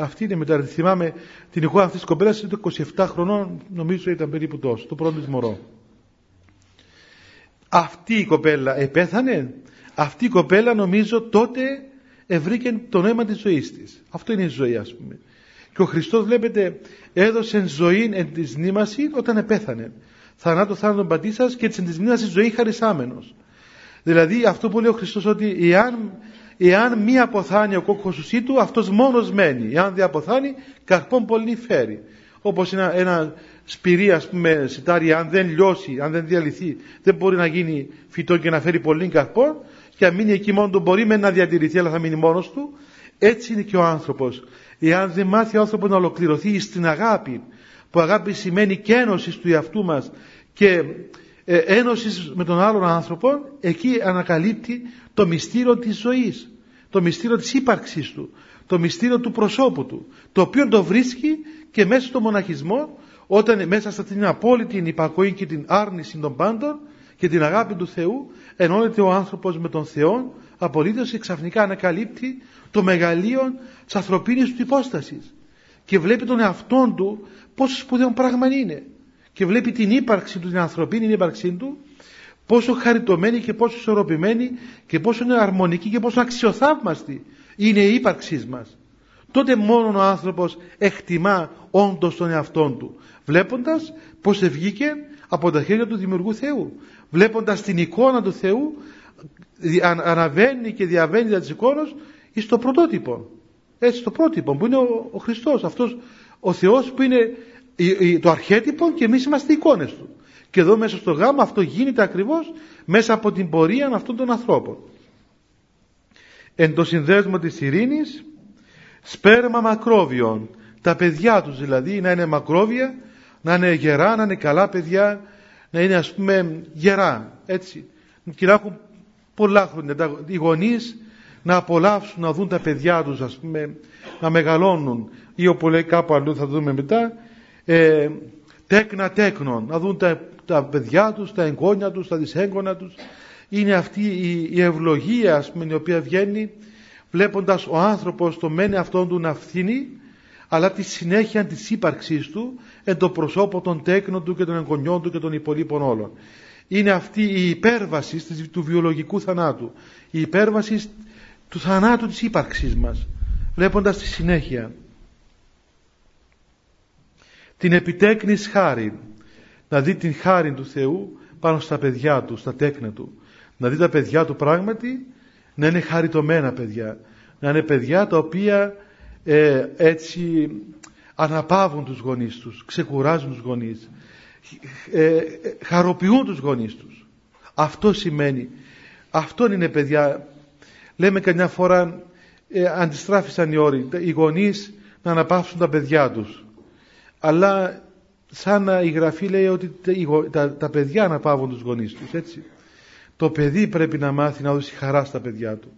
Αυτή είναι μετά. Θυμάμαι την εικόνα αυτής της κοπέλας, ήταν είκοσι επτά χρονών, νομίζω ήταν περίπου τόσο, το πρώτο της μωρό. Αυτή η κοπέλα επέθανε, αυτή η κοπέλα νομίζω τότε ευρήκε το νόημα της ζωής της. Αυτό είναι η ζωή, ας πούμε. Και ο Χριστός, βλέπετε, έδωσε ζωή εν της νήμασιν όταν επέθανε. Θανάτω θάνατον πατήσας σας και της εν της νήμασιν ζωή χαρισάμενος. Δηλαδή αυτό που λέει ο Χριστός, ότι εάν... Εάν μη αποθάνει ο κόκκος ουσί του, αυτός μόνος μένει. Εάν δεν αποθάνει, καρπόν πολύ φέρει. Όπως ένα, ένα σπυρί, ας πούμε, σιτάρι, αν δεν λιώσει, αν δεν διαλυθεί, δεν μπορεί να γίνει φυτό και να φέρει πολύ καρπόν, και αν μείνει εκεί μόνο του, μπορεί με να διατηρηθεί, αλλά θα μείνει μόνος του. Έτσι είναι και ο άνθρωπος. Εάν δεν μάθει ο άνθρωπος να ολοκληρωθεί στην αγάπη, που αγάπη σημαίνει και ένωση του εαυτού μας και ε, ένωση με τον άλλον άνθρωπο, εκεί ανακαλύπτει το μυστήριο της ζωής. το μυστήριο της ύπαρξής του, το μυστήριο του προσώπου του, το οποίο το βρίσκει και μέσα στο μοναχισμό, όταν μέσα στην απόλυτη υπακοή και την άρνηση των πάντων και την αγάπη του Θεού ενώνεται ο άνθρωπος με τον Θεό, απολύτως ξαφνικά ανακαλύπτει το μεγαλείο της ανθρωπίνης του υπόστασης και βλέπει τον εαυτόν του πόσο σπουδαίο πράγμα είναι, και βλέπει την ύπαρξη του, την ανθρωπίνη ύπαρξή του, πόσο χαριτωμένη και πόσο ισορροπημένη και πόσο αρμονική και πόσο αξιοθαύμαστη είναι η ύπαρξή μας. Τότε μόνο ο άνθρωπος εκτιμά όντως τον εαυτόν του, βλέποντας πως ευγήκε από τα χέρια του Δημιουργού Θεού, βλέποντας την εικόνα του Θεού, αναβαίνει και διαβαίνει τα της εικόνας εις το πρωτότυπο, έτσι το πρότυπο που είναι ο, ο Χριστός, αυτός ο Θεός που είναι το αρχέτυπο και εμείς είμαστε εικόνες του. Και εδώ μέσα στο γάμο αυτό γίνεται ακριβώς μέσα από την πορεία αυτών των ανθρώπων. Εν το συνδέσμο της ειρήνης, σπέρμα μακρόβιων, τα παιδιά τους δηλαδή να είναι μακρόβια, να είναι γερά, να είναι καλά παιδιά, να είναι ας πούμε γερά, έτσι, και να έχουν πολλά χρόνια, οι γονείς να απολαύσουν, να δουν τα παιδιά τους ας πούμε, να μεγαλώνουν, ή όπου λέει κάπου αλλού θα δούμε μετά, ε, τέκνα τέκνων, να δουν τα, τα παιδιά τους, τα εγγόνια τους, τα δυσέγγωνα τους. Είναι αυτή η, η ευλογία ας πούμε, η οποία βγαίνει βλέποντας ο άνθρωπος το μένει αυτόν του να φθήνει, αλλά τη συνέχεια της ύπαρξής του εν το προσώπο των τέκνων του και των εγγονιών του και των υπολείπων όλων. Είναι αυτή η υπέρβαση του βιολογικού θανάτου, η υπέρβαση του θανάτου της ύπαρξής μας, βλέποντας τη συνέχεια. Την επιτέκνης χάριν, να δει την χάριν του Θεού πάνω στα παιδιά του, στα τέκνα του, να δει τα παιδιά του πράγματι να είναι χαριτωμένα παιδιά, να είναι παιδιά τα οποία ε, έτσι αναπαύουν τους γονείς τους, ξεκουράζουν τους γονείς, ε, χαροποιούν τους γονείς τους. Αυτό σημαίνει, αυτό είναι παιδιά. Λέμε καμιά φορά ε, αντιστράφησαν οι όροι, οι γονείς να αναπαύσουν τα παιδιά τους, αλλά σαν να η Γραφή λέει ότι τα, τα παιδιά αναπαύουν τους γονείς τους, έτσι. Το παιδί πρέπει να μάθει να δώσει χαρά στα παιδιά του.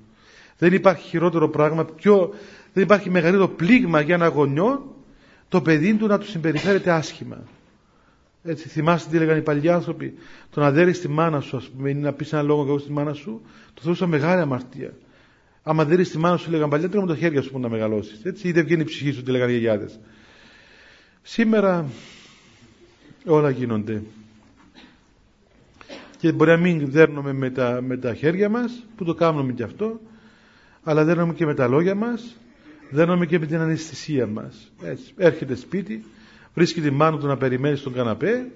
Δεν υπάρχει χειρότερο πράγμα, πιο, δεν υπάρχει μεγαλύτερο πλήγμα για ένα γονιό το παιδί του να του συμπεριφέρεται άσχημα. Έτσι, θυμάστε τι έλεγαν οι παλιοί άνθρωποι, το να δέρεις τη μάνα σου, ας πούμε, είναι να πεις ένα λόγο κακό στη μάνα σου, το θεωρούσα μεγάλη αμαρτία. Άμα δέρεις τη μάνα σου, έλεγαν παλιά, τρέμουν τα χέρια σου που να μεγαλώσεις. Έτσι, ή δεν βγαίνει η ψυχή σου, τι λέγανε οι γιαγιάδες. Σήμερα όλα γίνονται. Και μπορεί να μην δέρνουμε με τα, με τα χέρια μας, που το κάνουμε και αυτό, αλλά δέρνουμε και με τα λόγια μας, δέρνουμε και με την αναισθησία μας. Έτσι, έρχεται σπίτι, βρίσκει τη μάνα του να περιμένει στον καναπέ,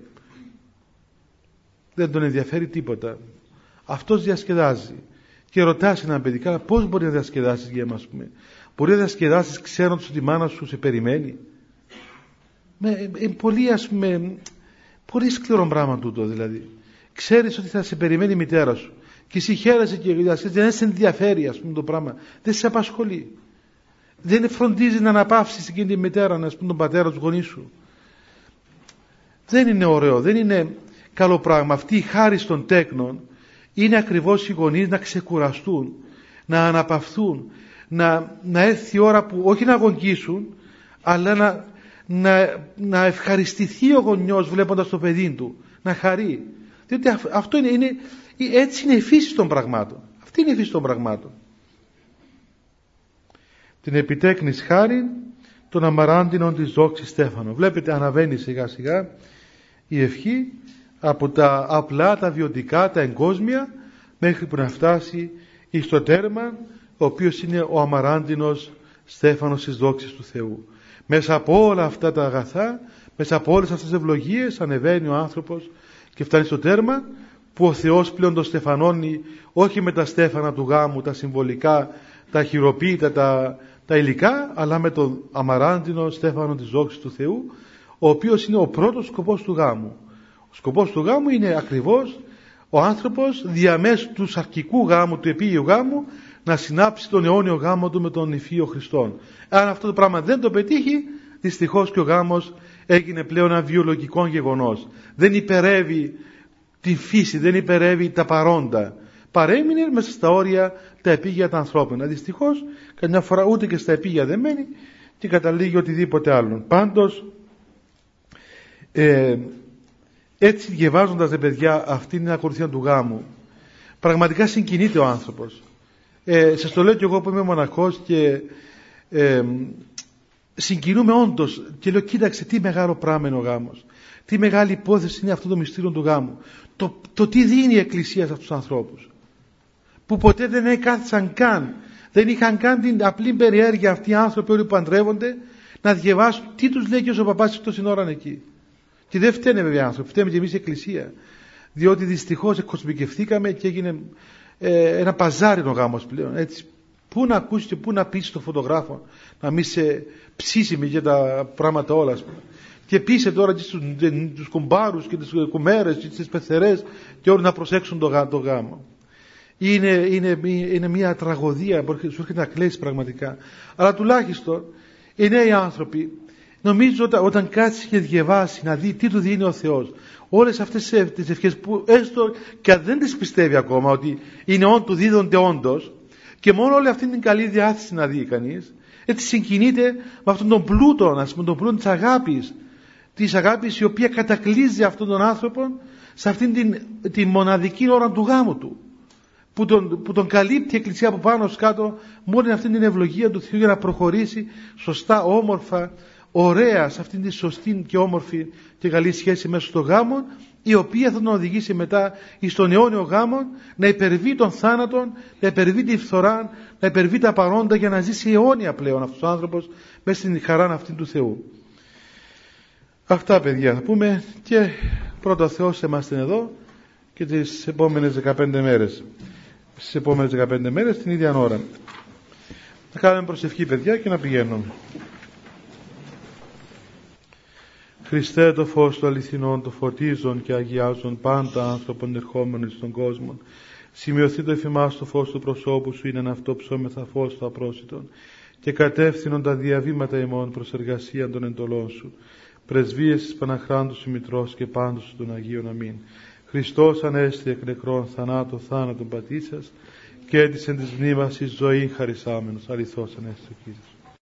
δεν τον ενδιαφέρει τίποτα. Αυτός διασκεδάζει. Και ρωτάς έναν παιδί, πώς μπορεί να διασκεδάσεις για μας, πούμε. Μπορεί να διασκεδάσεις ξέροντας ότι η μάνα σου σε περιμένει. Με, ε, πολύ, ας πούμε, πολύ σκληρό πράγμα τούτο δηλαδή. Ξέρεις ότι θα σε περιμένει η μητέρα σου και εσύ χαίρεσαι και δεν σε ενδιαφέρει, ας πούμε, το πράγμα, δεν σε απασχολεί, δεν φροντίζει να αναπαύσεις εκείνη τη μητέρα, ας πούμε, τον πατέρα, τους γονείς σου. Δεν είναι ωραίο, δεν είναι καλό πράγμα. Αυτή η χάρη των τέκνων είναι ακριβώς οι γονείς να ξεκουραστούν, να αναπαυθούν, να, να έρθει η ώρα που όχι να αγωνγίσουν, αλλά να Να, να ευχαριστηθεί ο γονιός βλέποντας το παιδί του, να χαρεί, διότι αυ, αυτό είναι, είναι, έτσι είναι η φύση των πραγμάτων, αυτή είναι η φύση των πραγμάτων. Την επιτέκνης χάριν των αμαράντινων της δόξης Στέφανο. Βλέπετε, αναβαίνει σιγά σιγά η ευχή από τα απλά, τα βιωτικά, τα εγκόσμια, μέχρι που να φτάσει εις το τέρμα, ο οποίος είναι ο αμαράντινος Στέφανος της δόξης του Θεού. Μέσα από όλα αυτά τα αγαθά, μέσα από όλες αυτές τις ευλογίες, ανεβαίνει ο άνθρωπος και φτάνει στο τέρμα που ο Θεός πλέον τον στεφανώνει, όχι με τα στέφανα του γάμου, τα συμβολικά, τα χειροποίητα, τα, τα υλικά, αλλά με τον αμαράντινο στέφανο της δόξης του Θεού, ο οποίος είναι ο πρώτος σκοπός του γάμου. Ο σκοπός του γάμου είναι ακριβώς ο άνθρωπος διαμέσου του σαρκικού γάμου, του επίγειου γάμου, να συνάψει τον αιώνιο γάμο του με τον υφείο Χριστόν. Αν αυτό το πράγμα δεν το πετύχει, δυστυχώς και ο γάμος έγινε πλέον ένα βιολογικό γεγονός. Δεν υπερεύει τη φύση, δεν υπερεύει τα παρόντα. παρέμεινε μέσα στα όρια τα επίγεια τα ανθρώπινα. Δυστυχώς, καμιά φορά ούτε και στα επίγεια δεν μένει και καταλήγει οτιδήποτε άλλον. Πάντως, ε, έτσι διαβάζοντας, ρε παιδιά, αυτήν την ακολουθία του γάμου, πραγματικά συγκινείται ο άνθρωπος. Ε, σας το λέω και εγώ που είμαι μοναχός και ε, συγκινούμε όντως και λέω, κοίταξε τι μεγάλο πράγμα είναι ο γάμος. Τι μεγάλη υπόθεση είναι αυτό το μυστήριο του γάμου. Το, το τι δίνει η Εκκλησία σε αυτούς τους ανθρώπους. Που ποτέ δεν έκαθισαν καν. Δεν είχαν καν την απλή περιέργεια αυτοί οι άνθρωποι όλοι που παντρεύονται να διαβάσουν τι τους λέει και ο παπάς αυτό την ώρα εκεί. Και δεν φταίνε βέβαια οι άνθρωποι, φταίμε και εμείς η Εκκλησία. Διότι δυστυχώς εκκοσμικευθήκαμε και έγινε ε, ένα παζάρινο γάμος πλέον. Έτσι. Πού να ακούσει και πού να πείσει τον φωτογράφο να μην σε ψήσει με για τα πράγματα όλα, ας πούμε. Και πείσε τώρα και στους κουμπάρους και τις κουμέρες και τις πεθερές και όλοι να προσέξουν το, το γάμο. Είναι, είναι, είναι μια τραγωδία που σου έρχεται να κλαίσει πραγματικά. Αλλά τουλάχιστον οι νέοι άνθρωποι, νομίζω ότι όταν κάτσει και διαβάσει να δει τι του δίνει ο Θεός, όλες αυτές τις ευχές που έστω και αν δεν τις πιστεύει ακόμα ότι είναι ό, του δίδονται όντως, και μόνο όλη αυτή την καλή διάθεση να δει κανείς, έτσι συγκινείται με αυτόν τον πλούτο, ας πούμε, τον πλούτο της αγάπης, της αγάπης η οποία κατακλείζει αυτόν τον άνθρωπο σε αυτήν την, την μοναδική ώρα του γάμου του, που τον, που τον καλύπτει η Εκκλησία από πάνω κάτω, μόνο αυτήν την ευλογία του Θεού για να προχωρήσει σωστά, όμορφα, ωραία σε αυτήν τη σωστή και όμορφη και καλή σχέση μέσα στο γάμο, η οποία θα τον οδηγήσει μετά στον αιώνιο γάμο να υπερβεί τον θάνατον, να υπερβεί τη φθορά, να υπερβεί τα παρόντα για να ζήσει αιώνια πλέον αυτός ο άνθρωπος μέσα στην χαρά αυτήν του Θεού. Αυτά, παιδιά, θα πούμε και πρώτα ο Θεός είμαστε εδώ και τις επόμενες δεκαπέντε μέρες. Στις επόμενες δεκαπέντε μέρες την ίδια ώρα. Θα κάνουμε προσευχή, παιδιά, και να πηγαίνουμε. Χριστέ, το φως του αληθινών, το φωτίζον και αγιάζον πάντα άνθρωπον ερχόμενοι στον κόσμο. Σημειωθεί το εφημάς το φως του προσώπου σου, είναι αυτό ψώμεθα φως του απρόσιτον και κατεύθυνον τα διαβήματα ημών προς εργασίαν των εντολών σου. Πρεσβείες της Παναχράντους ημιτρός και πάντως των Αγίων. Αμήν. Χριστός ανέστη εκ νεκρών θανάτου θάνατον πατήσας και έτησεν της μνήμας εις ζωή χαρισάμενος. Αληθώς ανέστη ο Κύριος.